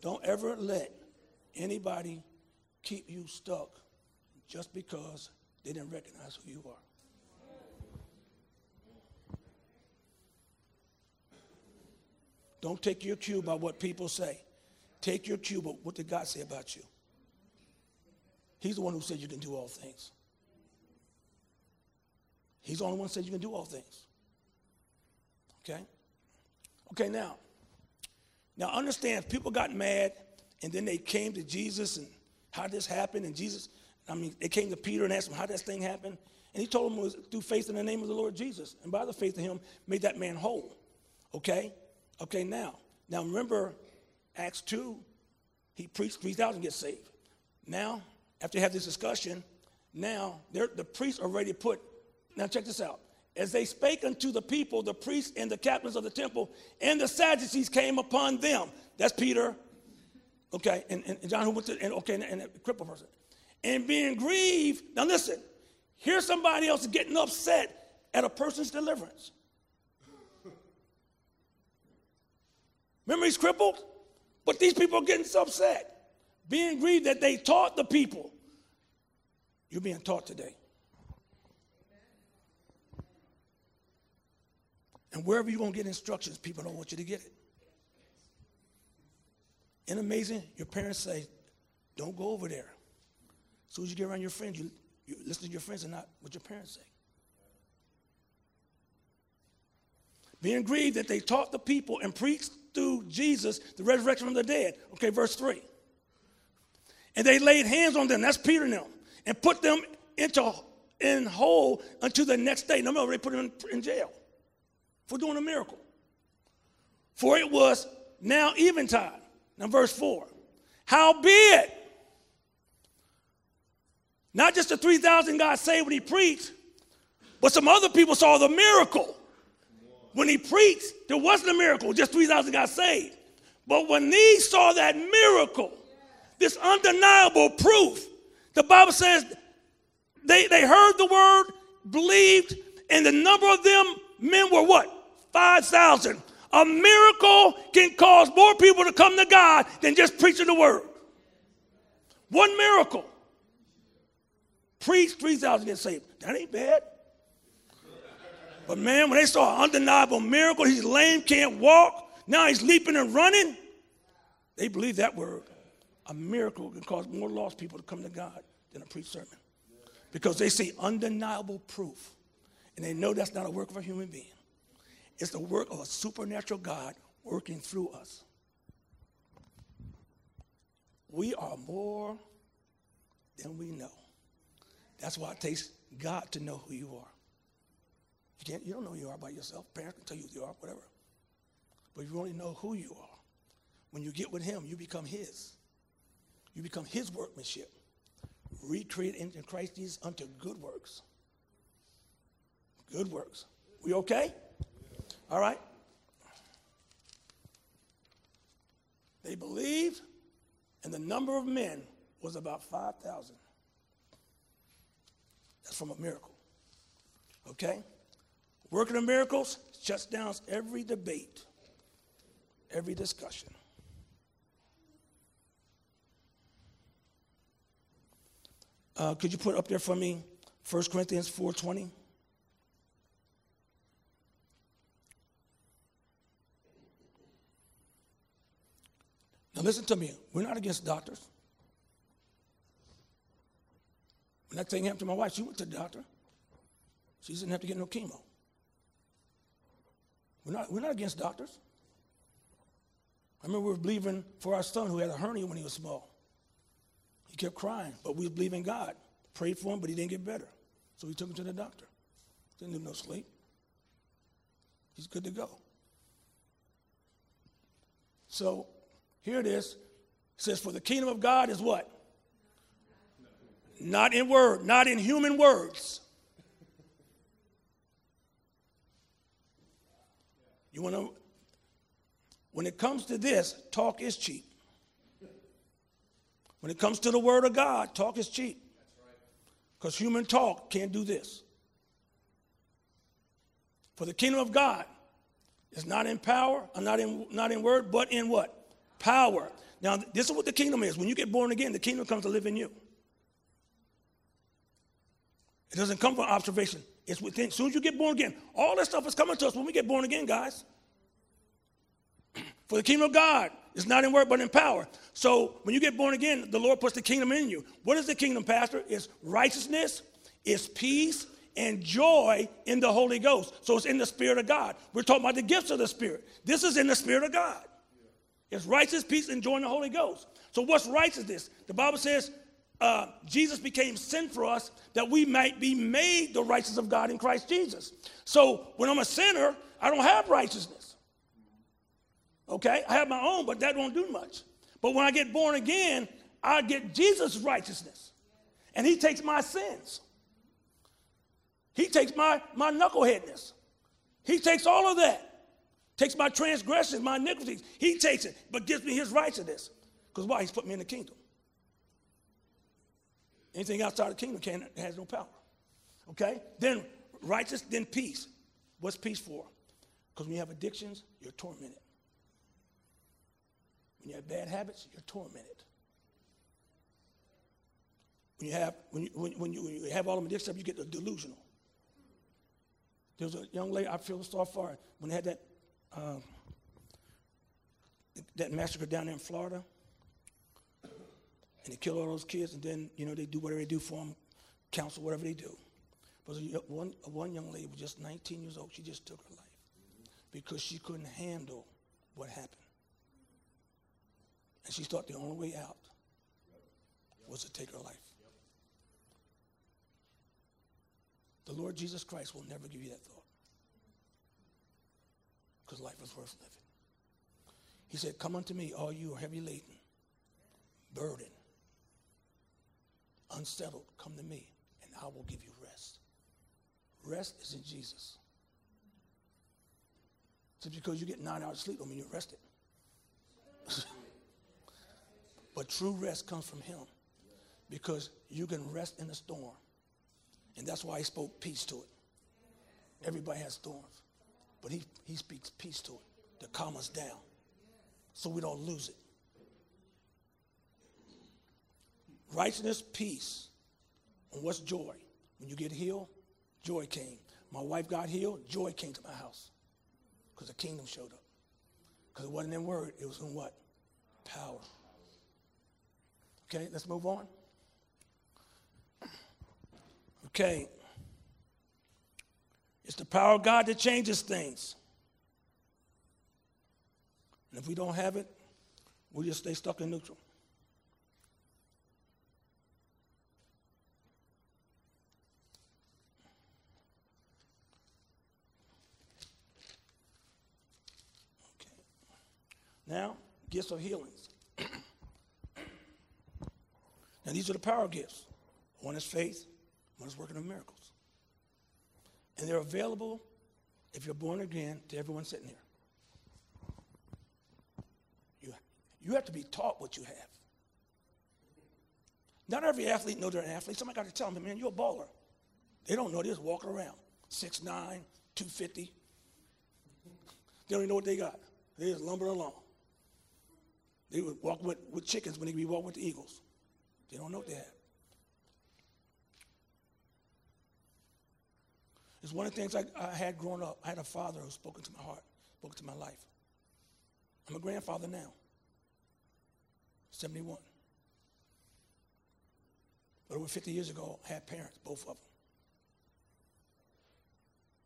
Don't ever let anybody keep you stuck just because They didn't recognize who you are. Don't take your cue by what people say. Take your cue by what did God say about you. He's the one who said you can do all things. He's the only one who said you can do all things. Okay? Okay, now. Now, understand, people got mad, and then they came to Jesus, and how this happened, and Jesus, I mean, they came to Peter and asked him how this thing happened, and he told them it was through faith in the name of the Lord Jesus, and by the faith in him, made that man whole. Okay? Okay, now. Now, remember, Acts two, he preached three thousand get saved. Now, after you have this discussion, now the priests already put, now check this out. As they spake unto the people, the priests and the captains of the temple and the Sadducees came upon them. That's Peter, okay, and, and John who went to, and okay, and, and the crippled person. And being grieved, now listen, here's somebody else getting upset at a person's deliverance. Remember he's crippled? But these people are getting so upset, being grieved that they taught the people. You're being taught today. And wherever you're going to get instructions, people don't want you to get it. Isn't it amazing? Your parents say, don't go over there. As soon as you get around your friends, you, you listen to your friends and not what your parents say. Being grieved that they taught the people and preached through Jesus the resurrection from the dead. Okay, verse three. And they laid hands on them, that's Peter now, and put them into in whole until the next day. No, no, they put them in, in jail for doing a miracle. For it was now eventide. Now verse four. Howbeit, not just the three thousand God saved when he preached, but some other people saw the miracle. When he preached, there wasn't a miracle, just three thousand got saved. But when these saw that miracle, this undeniable proof, the Bible says they, they heard the word, believed, and the number of them men were what? five thousand. A miracle can cause more people to come to God than just preaching the word. One miracle. Preach, three thousand get saved. That ain't bad. But man, when they saw an undeniable miracle, he's lame, can't walk, now he's leaping and running, they believe that word. A miracle can cause more lost people to come to God than a preached sermon. Because they see undeniable proof. And they know that's not a work of a human being. It's the work of a supernatural God working through us. We are more than we know. That's why it takes God to know who you are. You can't, you don't know who you are by yourself. Parents can tell you who you are, whatever. But you only know who you are. When you get with him, you become his. You become his workmanship. Recreated in Christ Jesus unto good works. Good works. We okay? All right. They believed, and the number of men was about five thousand. That's from a miracle. Okay? Working of miracles shuts down every debate, every discussion. Uh, could you put up there for me First Corinthians four twenty? Now listen to me. We're not against doctors. When that thing happened to my wife, she went to the doctor. She didn't have to get no chemo. We're not, we're not against doctors. I remember we were believing for our son who had a hernia when he was small. He kept crying, but we believed in God. Prayed for him, but he didn't get better. So we took him to the doctor. Didn't give him no sleep. He's good to go. So here it is. It says, for the kingdom of God is what? Not in word, not in human words. You want to, when it comes to this, talk is cheap. When it comes to the word of God, talk is cheap. Because human talk can't do this. For the kingdom of God is not in power, not in, not in word, but in what? Power. Now, this is what the kingdom is. When you get born again, the kingdom comes to live in you. It doesn't come from observation. It's within. As soon as you get born again, all that stuff is coming to us when we get born again, guys. For the kingdom of God is not in word but in power. So when you get born again, the Lord puts the kingdom in you. What is the kingdom, Pastor? It's righteousness, it's peace, and joy in the Holy Ghost. So it's in the Spirit of God. We're talking about the gifts of the Spirit. This is in the Spirit of God. It's righteousness, peace, and joy in the Holy Ghost. So what's righteousness? The Bible says uh, Jesus became sin for us that we might be made the righteousness of God in Christ Jesus. So when I'm a sinner, I don't have righteousness. Okay? I have my own, but that won't do much. But when I get born again, I get Jesus' righteousness. And he takes my sins. He takes my, my knuckleheadness. He takes all of that. Takes my transgressions, my iniquities. He takes it, but gives me his righteousness. Because why? He's put me in the kingdom. Anything outside the kingdom can, has no power. Okay? Then righteous, then peace. What's peace for? Because when you have addictions, you're tormented. When you have bad habits, you're tormented. When you have, when you, when, when you, when you have all them addictions, you get delusional. There was a young lady, I feel so far, when they had that, uh, that massacre down there in Florida, and they kill all those kids, and then, you know, they do whatever they do for them, counsel, whatever they do. But one, one young lady was just nineteen years old. She just took her life because she couldn't handle what happened. And she thought the only way out was to take her life. The Lord Jesus Christ will never give you that thought because life is worth living. He said, come unto me, all you are heavy laden, burden, unsettled, come to me, and I will give you rest. Rest is in Jesus. Just because you get nine hours of sleep don't mean you're rested. But true rest comes from him because you can rest in the storm. And that's why he spoke peace to it. Everybody has storms, but he, he speaks peace to it to calm us down so we don't lose it. Righteousness, peace, and what's joy? When you get healed, joy came. My wife got healed, joy came to my house because the kingdom showed up. Because it wasn't in word, it was in what? Power. Okay, let's move on. Okay. It's the power of God that changes things. And if we don't have it, we'll just stay stuck in neutral. Okay. Now, gifts of healings. Now, these are the power gifts. One is faith. One is working on miracles. And they're available, if you're born again, to everyone sitting here. You, you have to be taught what you have. Not every athlete knows they're an athlete. Somebody got to tell them, man, you're a baller. They don't know. They just walking around. six nine, two fifty. They don't even know what they got. They just lumber along. They would walk with, with chickens when they would be walking with the eagles. They don't know what they have. It's one of the things I, I had growing up. I had a father who spoke into my heart, spoke into my life. I'm a grandfather now, seventy-one. But over fifty years ago, I had parents, both of them.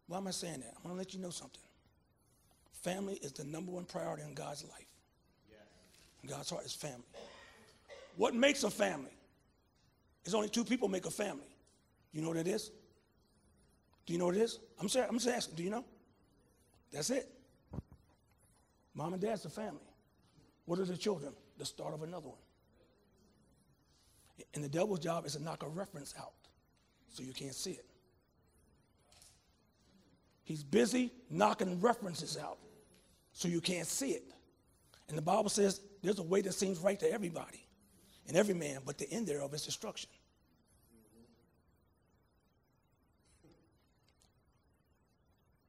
Why am I saying that? I want to let you know something. Family is the number one priority in God's life. Yes. In God's heart is family. What makes a family? It's only two people make a family. You know what it is? Do you know what it is? I'm sorry, I'm just asking. Do you know? That's it. Mom and dad's the family. What are the children? The start of another one. And the devil's job is to knock a reference out so you can't see it. He's busy knocking references out so you can't see it. And the Bible says there's a way that seems right to everybody and every man, but the end thereof is destruction.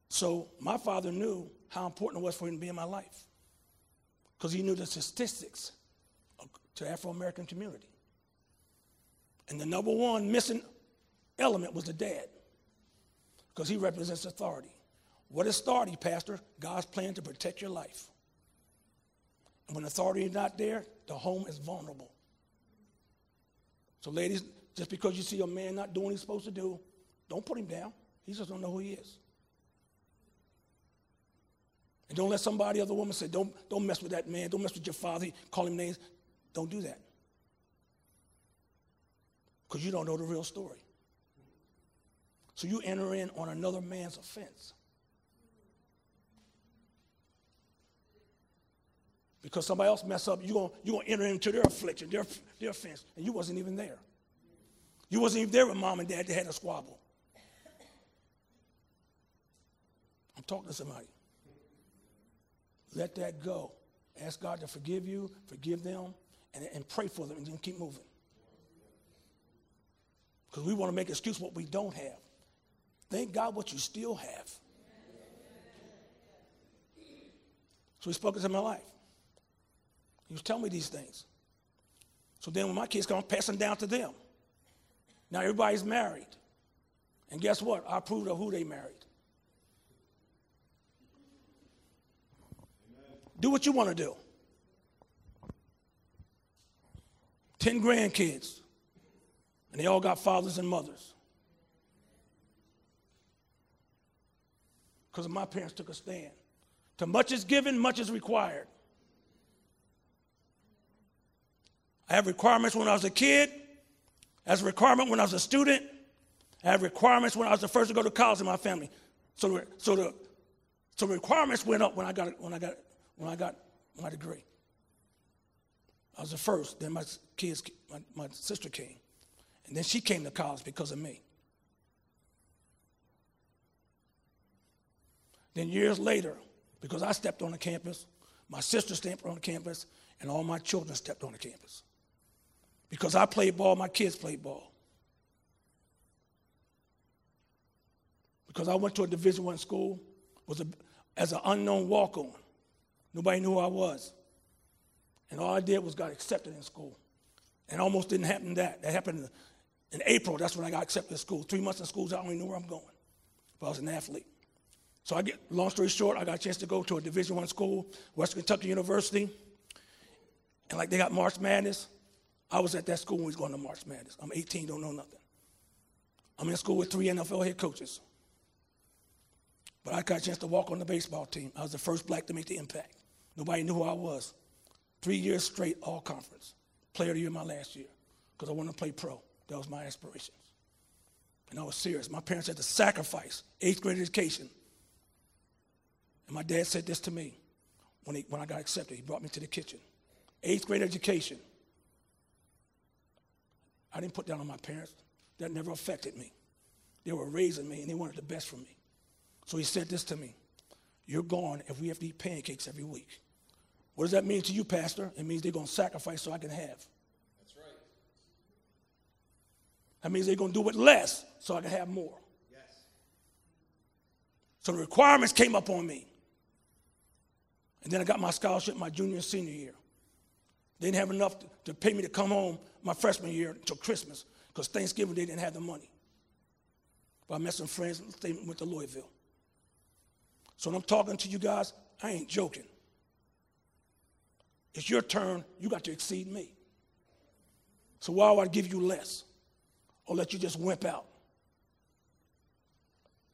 So my father knew how important it was for him to be in my life because he knew the statistics to the Afro-American community. And the number one missing element was the dad, because he represents authority. What is authority, Pastor? God's plan to protect your life. And when authority is not there, the home is vulnerable. So ladies, just because you see a man not doing what he's supposed to do, don't put him down. He just don't know who he is. And don't let somebody, other woman say, don't, don't mess with that man. Don't mess with your father. Call him names. Don't do that. Because you don't know the real story. So you enter in on another man's offense. Because somebody else mess up, you're going you're going to enter into their affliction, their, their offense, and you wasn't even there. You wasn't even there with mom and dad that had a squabble. I'm talking to somebody. Let that go. Ask God to forgive you, forgive them, and, and pray for them, and then keep moving. Because we want to make excuse what we don't have. Thank God what you still have. So he spoke into my life. He was telling me these things. So then when my kids come, I'm passing down to them. Now everybody's married. And guess what? I approved of who they married. Amen. Do what you want to do. Ten grandkids. And they all got fathers and mothers. Because my parents took a stand. To much is given, much is required. I have requirements when I was a kid. I have a requirement when I was a student. I have requirements when I was the first to go to college in my family. So the, so the so requirements went up when I got when I got when I got my degree. I was the first. Then my kids, my, my sister came, and then she came to college because of me. Then years later, because I stepped on the campus, my sister stepped on the campus, and all my children stepped on the campus. Because I played ball, my kids played ball. Because I went to a Division I school was a, as an unknown walk-on. Nobody knew who I was. And all I did was got accepted in school. And almost didn't happen that. That happened in April. That's when I got accepted in school. Three months in school, I only knew where I'm going. But I was an athlete. So I get, long story short, I got a chance to go to a Division I school, Western Kentucky University. And like they got March Madness. I was at that school when we was going to March Madness. I'm eighteen, don't know nothing. I'm in school with three N F L head coaches. But I got a chance to walk on the baseball team. I was the first black to make the impact. Nobody knew who I was. Three years straight, all conference. Player of the year my last year because I wanted to play pro. That was my aspirations. And I was serious. My parents had to sacrifice eighth grade education. And my dad said this to me when, he, when I got accepted. He brought me to the kitchen. Eighth grade education. I didn't put that on my parents. That never affected me. They were raising me, and they wanted the best for me. So he said this to me. You're gone if we have to eat pancakes every week. What does that mean to you, Pastor? It means they're going to sacrifice so I can have. That's right. That means they're going to do it less so I can have more. Yes. So the requirements came up on me. And then I got my scholarship my junior and senior year. They didn't have enough to, to pay me to come home my freshman year until Christmas because Thanksgiving they didn't have the money. But I met some friends and they went to Louisville. So when I'm talking to you guys, I ain't joking. It's your turn. You got to exceed me. So why would I give you less or let you just wimp out?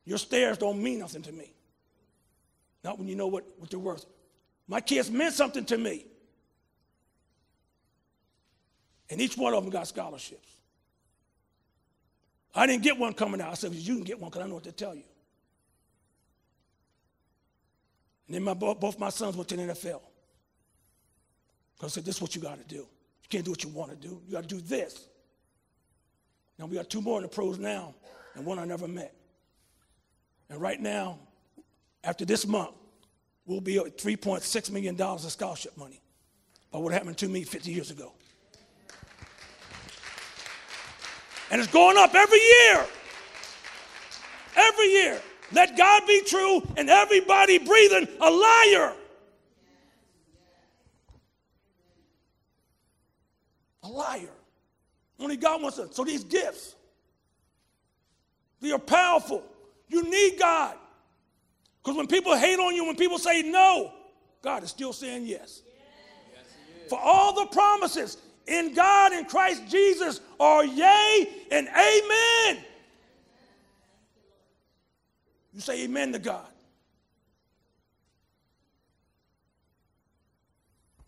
Your stares don't mean nothing to me. Not when you know what, what they're worth. My kids meant something to me. And each one of them got scholarships. I didn't get one coming out. I said, well, you can get one because I know what to tell you. And then my, both my sons went to the N F L. Because I said, this is what you got to do. You can't do what you want to do. You got to do this. Now, we got two more in the pros now, and one I never met. And right now, after this month, we'll be at three point six million dollars in scholarship money by what happened to me fifty years ago. And it's going up every year. Every year. Let God be true and everybody breathing a liar. A liar. Only God wants to. So these gifts, They are powerful. You need God. Because when people hate on you, when people say no, God is still saying yes. Yes, He is. For all the promises in God and Christ Jesus are yea and amen. You say amen to God.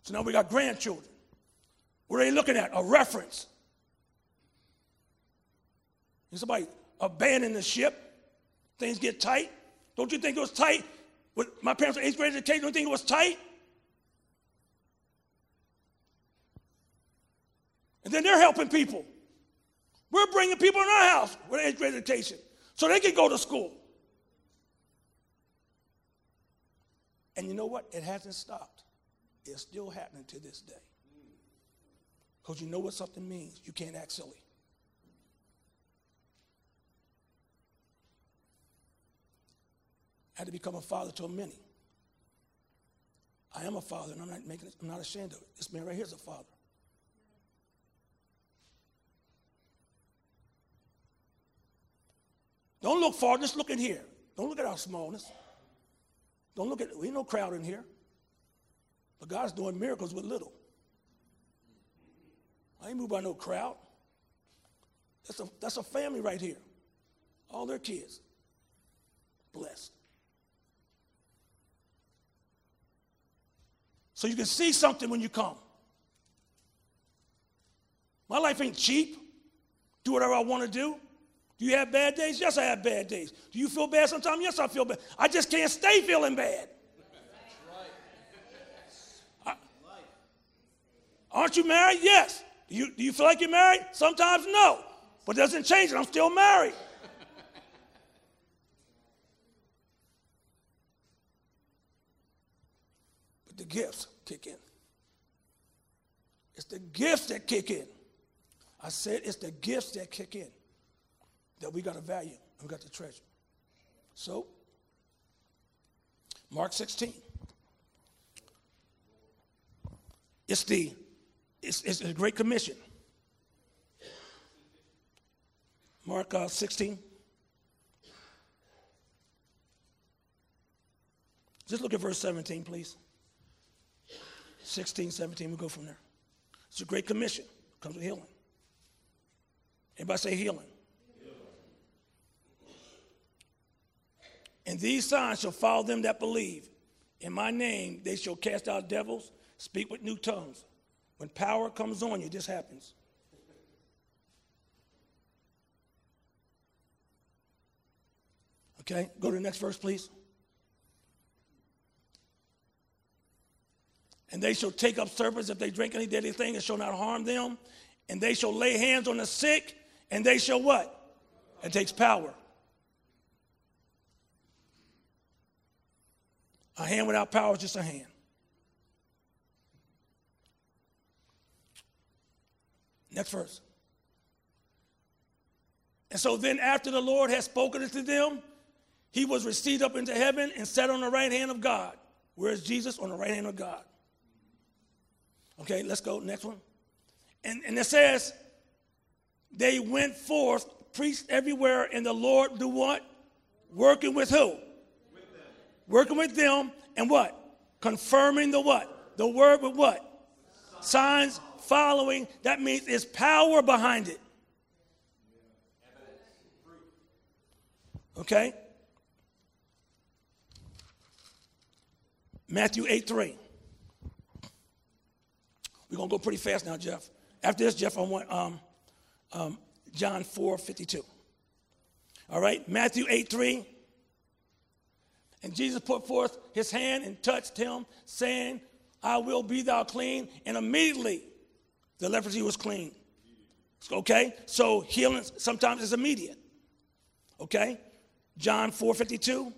So now we got grandchildren. What are they looking at? A reference. And somebody abandoned the ship. Things get tight. Don't you think it was tight? My parents were eighth grade education. Don't you think it was tight? And then they're helping people. We're bringing people in our house with eighth grade education so they can go to school. And you know what? It hasn't stopped. It's still happening to this day. Because you know what something means. You can't act silly. I had to become a father to many. I am a father, and I'm not making it, I'm not ashamed of it. This man right here is a father. Don't look far, just look in here. Don't look at our smallness. Don't look at, we ain't no crowd in here. But God's doing miracles with little. I ain't moved by no crowd. That's a, that's a family right here. All their kids. Blessed. So you can see something when you come. My life ain't cheap. Do whatever I want to do. Do you have bad days? Yes, I have bad days. Do you feel bad sometimes? Yes, I feel bad. I just can't stay feeling bad. I, aren't you married? Yes. Do you, do you feel like you're married? Sometimes no. But it doesn't change it. I'm still married. But the gifts kick in. It's the gifts that kick in. I said it's the gifts that kick in. That we got to value and we got to treasure. So, Mark sixteen. It's the it's, it's a great commission. Mark uh, sixteen. Just look at verse seventeen, please. sixteen, seventeen, we'll go from there. It's a great commission. It comes with healing. Everybody say healing. And these signs shall follow them that believe. In my name, they shall cast out devils, speak with new tongues. When power comes on you, this happens. Okay, go to the next verse, please. And they shall take up serpents if they drink any deadly thing, it shall not harm them. And they shall lay hands on the sick, and they shall what? It takes power. A hand without power is just a hand. Next verse. And so then after the Lord had spoken unto them, he was received up into heaven and sat on the right hand of God. Where is Jesus? On the right hand of God. Okay, let's go. Next one. And, and it says, they went forth, preached everywhere, and the Lord do what? Working with who? Working with them and what? Confirming the what? The word with what? Signs following. That means it's power behind it. Okay? Matthew eight three. We're going to go pretty fast now, Jeff. After this, Jeff, I want um, um, John four fifty-two. All right? Matthew eight three. And Jesus put forth his hand and touched him, saying, I will be thou clean. And immediately the leprosy was clean. Okay? So healing sometimes is immediate. Okay? John four fifty-two.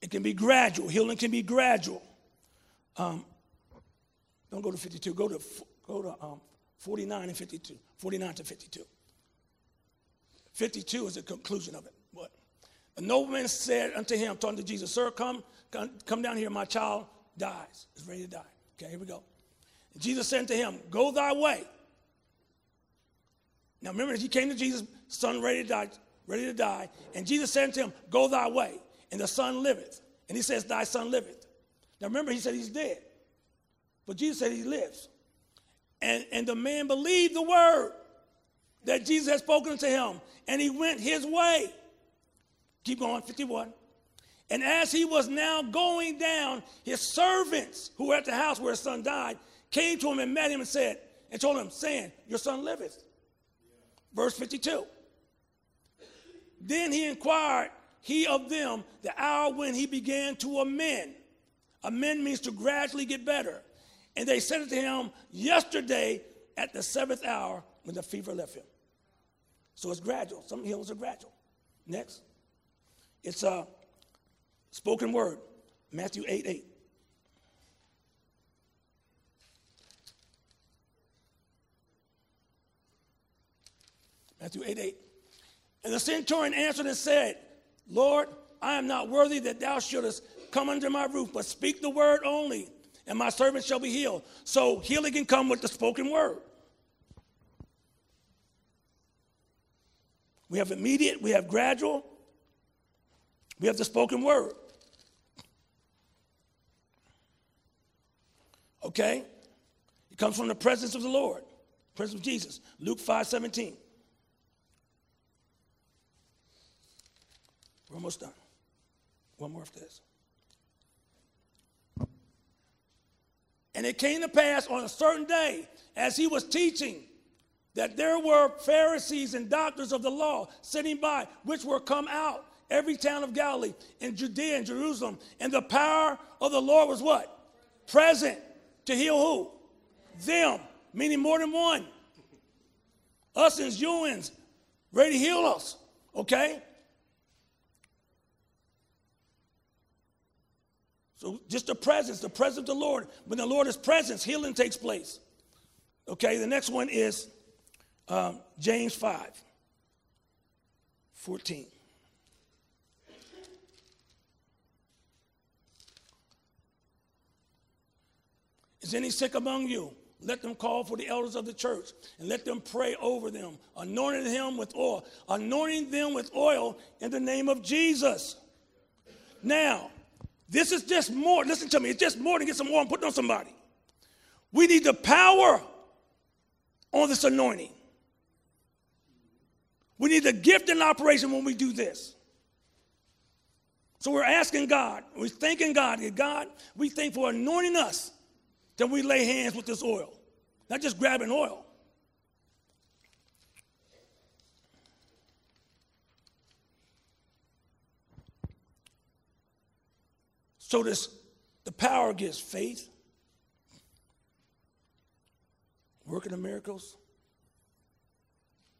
It can be gradual. Healing can be gradual. Um, Don't go to fifty-two. Go to go to um, forty-nine and fifty-two. forty-nine to fifty-two. fifty-two is the conclusion of it. What? And no man said unto him, talking to Jesus, Sir, come, come down here, my child dies, is ready to die. Okay, here we go. And Jesus said to him, go thy way. Now remember, he came to Jesus, son ready to die, ready to die. And Jesus said to him, go thy way, and the son liveth. And he says, thy son liveth. Now remember, he said he's dead. But Jesus said he lives. And, and the man believed the word that Jesus had spoken to him, and he went his way. Keep going, fifty-one. And as he was now going down, his servants who were at the house where his son died came to him and met him and said, and told him, saying, your son liveth. Yeah. Verse fifty-two. Then he inquired, he of them, the hour when he began to amend. Amend means to gradually get better. And they said to him, yesterday at the seventh hour when the fever left him. So it's gradual. Some healings are gradual. Next. It's a spoken word, Matthew eight eight. Matthew eight eight. And the centurion answered and said, Lord, I am not worthy that thou shouldest come under my roof, but speak the word only, and my servant shall be healed. So healing can come with the spoken word. We have immediate, we have gradual, we have the spoken word. Okay? It comes from the presence of the Lord, presence of Jesus. Luke five seventeen. We're almost done. One more after this. And it came to pass on a certain day, as he was teaching, that there were Pharisees and doctors of the law sitting by, which were come out, every town of Galilee, and Judea and Jerusalem. And the power of the Lord was what? Present. To heal who? Them. Meaning more than one. Us and humans. Ready to heal us. Okay? So just the presence, the presence of the Lord. When the Lord is present, healing takes place. Okay, the next one is um, James five fourteen. Is any sick among you? Let them call for the elders of the church and let them pray over them, anointing him with oil, anointing them with oil in the name of Jesus. Now, this is just more, listen to me, it's just more to get some oil and put it on somebody. We need the power on this anointing. We need the gift in operation when we do this. So we're asking God, we're thanking God, God, we thank for anointing us that we lay hands with this oil, not just grabbing oil. So this, the power gives faith, working of miracles,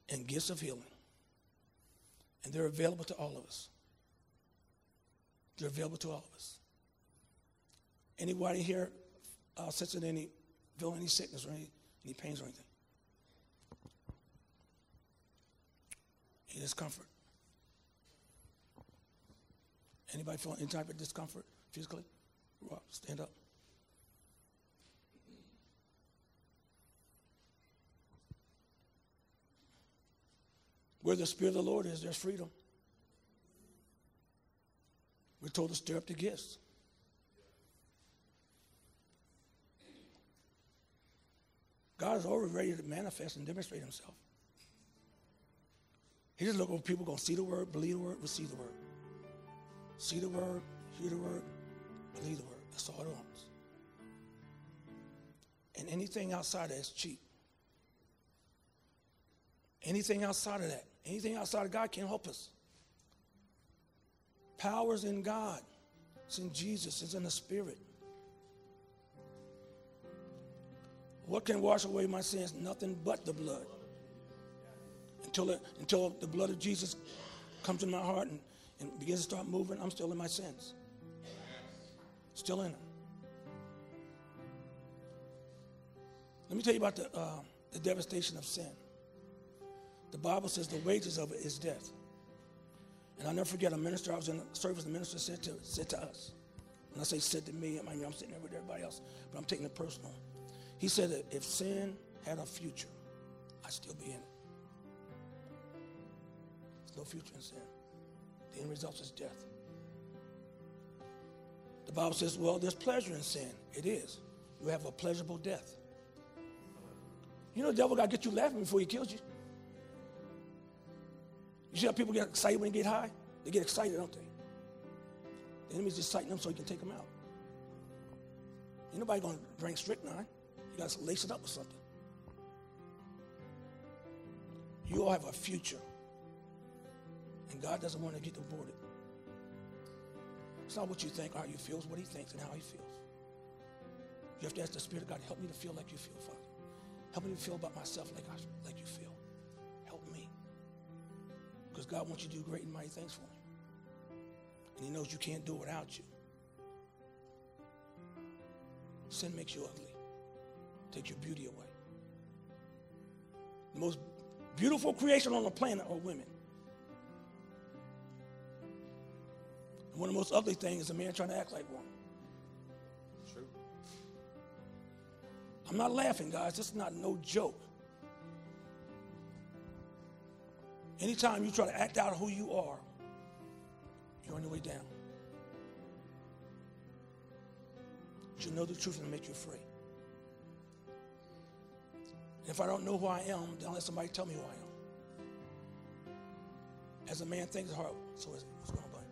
and gifts of healing. And they're available to all of us. They're available to all of us. Anybody here uh, sits in any, feel any sickness or any, any pains or anything? Any discomfort? Anybody feel any type of discomfort? Physically, stand up. Where the Spirit of the Lord is, there's freedom. We're told to stir up the gifts. God is already ready to manifest and demonstrate himself. He just looking for people going to see the word, believe the word, receive the word. See the word, hear the word. Believe the word. That's all it wants. And anything outside of that is cheap. Anything outside of that, anything outside of God can't help us. Power's in God. It's in Jesus. It's in the Spirit. What can wash away my sins? Nothing but the blood. Until it, until the blood of Jesus comes in my heart and, and begins to start moving, I'm still in my sins. Still in it. Let me tell you about the, uh, the devastation of sin. The Bible says the wages of it is death. And I'll never forget a minister, I was in a service, the minister said to, said to us, And I say said to me, I mean, I'm sitting there with everybody else, but I'm taking it personal. He said that if sin had a future, I'd still be in it. There's no future in sin. The end result is death. The Bible says, well, there's pleasure in sin. It is. You have a pleasurable death. You know the devil got to get you laughing before he kills you. You see how people get excited when they get high? They get excited, don't they? The enemy's just exciting them so he can take them out. Ain't nobody going to drink strychnine. You got to lace it up with something. You all have a future. And God doesn't want to get aborted. It's not what you think or how you feel. It's what he thinks and how he feels. You have to ask the Spirit of God, help me to feel like you feel, Father. Help me to feel about myself like, I, like you feel. Help me. Because God wants you to do great and mighty things for him. And he knows you can't do it without you. Sin makes you ugly. Takes your beauty away. The most beautiful creation on the planet are women. And one of the most ugly things is a man trying to act like one. True. I'm not laughing, guys. This is not no joke. Anytime you try to act out who you are, you're on your way down. But you know the truth and it'll make you free. And if I don't know who I am, then I'll let somebody tell me who I am. As a man thinks hard, so is it. What's going on, buddy?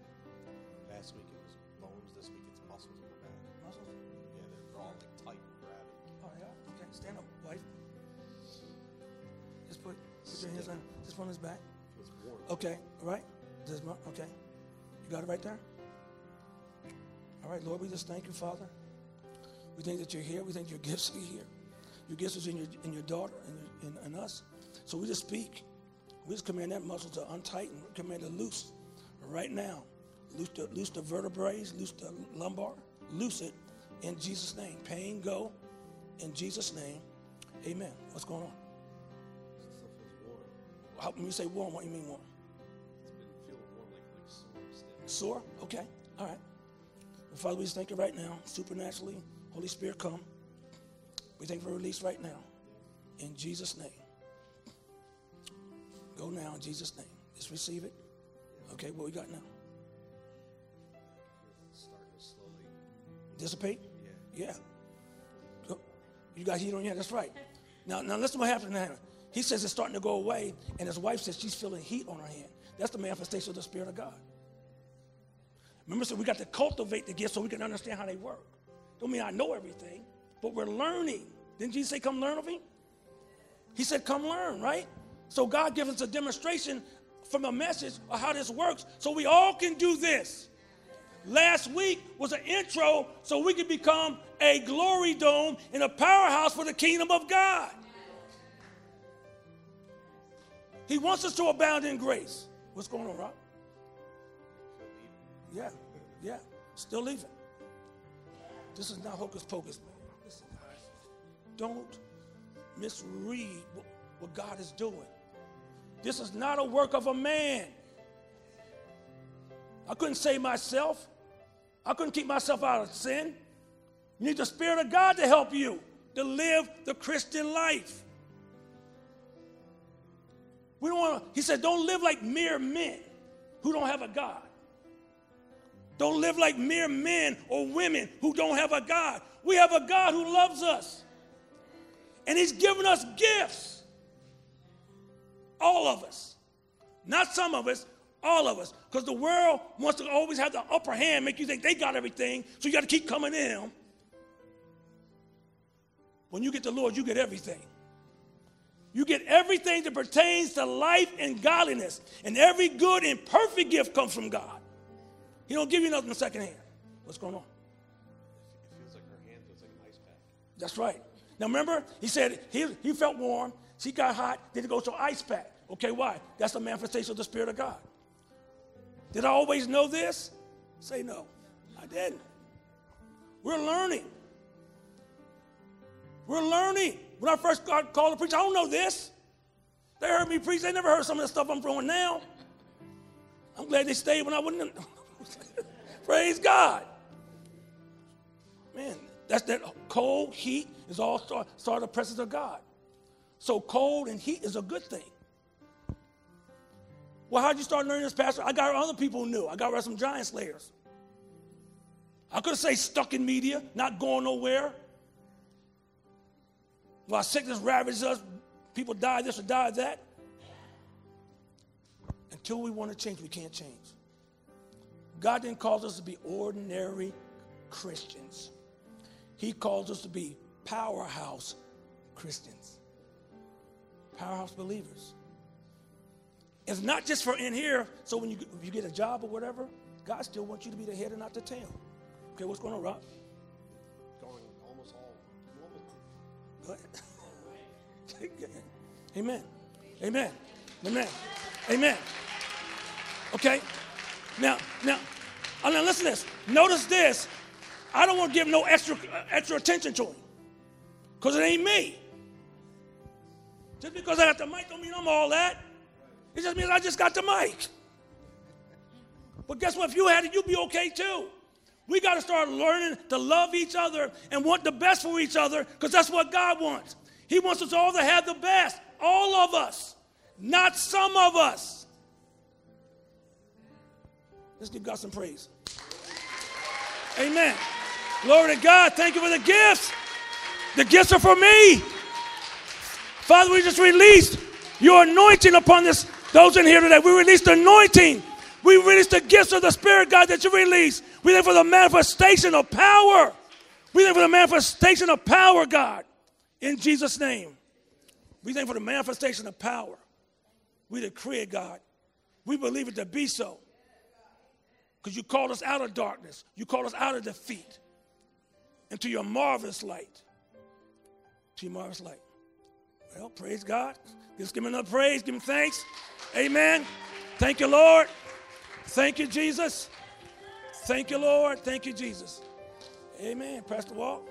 Last week it was bones. This week it's muscles in the back. Muscles? Yeah, they're all like tight and grabbing. Oh yeah. Okay, stand up, wife. Just put, put your hands on. Just on his back. It was warm. Okay. All right. This my, okay. You got it right there? All right, Lord, we just thank you, Father. We think that you're here. We think your gifts are here. Your gifts is in your in your daughter and in, in, in us. So we just speak. We just command that muscle to untighten. We command it loose right now. Loose the, loose the vertebrae, loose the lumbar. Loose it in Jesus' name. Pain, go in Jesus' name. Amen. What's going on? How, when you say warm, what do you mean warm? Sore? Okay. All right. Well, Father, we just thank you right now. Supernaturally, Holy Spirit, come. We thank you for release right now. In Jesus' name. Go now in Jesus' name. Just receive it. Okay, what we got now? It's starting to slowly dissipate? Yeah. Yeah. You got heat on your head? That's right. Now, now listen what happened now. He says it's starting to go away, and his wife says she's feeling heat on her hand. That's the manifestation of the Spirit of God. Remember, so we got to cultivate the gifts so we can understand how they work. Don't mean I know everything, but we're learning. Didn't Jesus say, come learn of him? He said, come learn, right? So God gives us a demonstration from a message of how this works so we all can do this. Last week was an intro so we could become a glory dome and a powerhouse for the kingdom of God. He wants us to abound in grace. What's going on, Rob? Yeah, yeah, still leaving. This is not hocus pocus, man. Listen, guys, don't misread what, what God is doing. This is not a work of a man. I couldn't save myself. I couldn't keep myself out of sin. You need the Spirit of God to help you to live the Christian life. We don't want to, he said, don't live like mere men who don't have a God. Don't live like mere men or women who don't have a God. We have a God who loves us. And he's given us gifts. All of us. Not some of us, all of us. Because the world wants to always have the upper hand, make you think they got everything, so you got to keep coming in. When you get the Lord, you get everything. You get everything that pertains to life and godliness. And every good and perfect gift comes from God. He don't give you nothing secondhand. What's going on? It feels like her hand feels like an ice pack. That's right. Now remember, he said he, he felt warm. She got hot. Then it goes to ice pack. Okay, why? That's the manifestation of the Spirit of God. Did I always know this? Say no. I didn't. We're learning. We're learning. When I first got called to preach, I don't know this. They heard me preach. They never heard some of the stuff I'm throwing now. I'm glad they stayed when I wouldn't. Praise God. Man, that's that cold, heat is all start, start the presence of God. So cold and heat is a good thing. Well, how'd you start learning this, Pastor? I got other people who knew. I got around some giant slayers. I could have said stuck in media, not going nowhere. While sickness ravages us, people die this or die that. Until we want to change, we can't change. God didn't call us to be ordinary Christians. He calls us to be powerhouse Christians, powerhouse believers. It's not just for in here, so when you, if you get a job or whatever, God still wants you to be the head and not the tail. Okay, what's going on, Rob? Going almost all normal. Amen. Amen. Amen. Amen. Okay. Now, now, now, listen to this. Notice this. I don't want to give no extra, extra attention to him because it ain't me. Just because I got the mic don't mean I'm all that. It just means I just got the mic. But guess what? If you had it, you'd be okay too. We got to start learning to love each other and want the best for each other because that's what God wants. He wants us all to have the best, all of us, not some of us. Let's give God some praise. Amen. Glory to God. Thank you for the gifts. The gifts are for me. Father, we just released your anointing upon this. Those in here today, we released the anointing. We release the gifts of the Spirit, God, that you release. We thank you for the manifestation of power. We thank you for the manifestation of power, God, in Jesus' name. We thank you for the manifestation of power. We decree it, God. We believe it to be so. Because you called us out of darkness. You called us out of defeat. Into your marvelous light. To your marvelous light. Well, praise God. Just give him another praise. Give him thanks. Amen. Thank you, Lord. Thank you, Jesus. Thank you, Lord. Thank you, Jesus. Amen. Pastor Walt,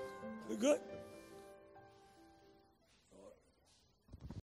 we're good.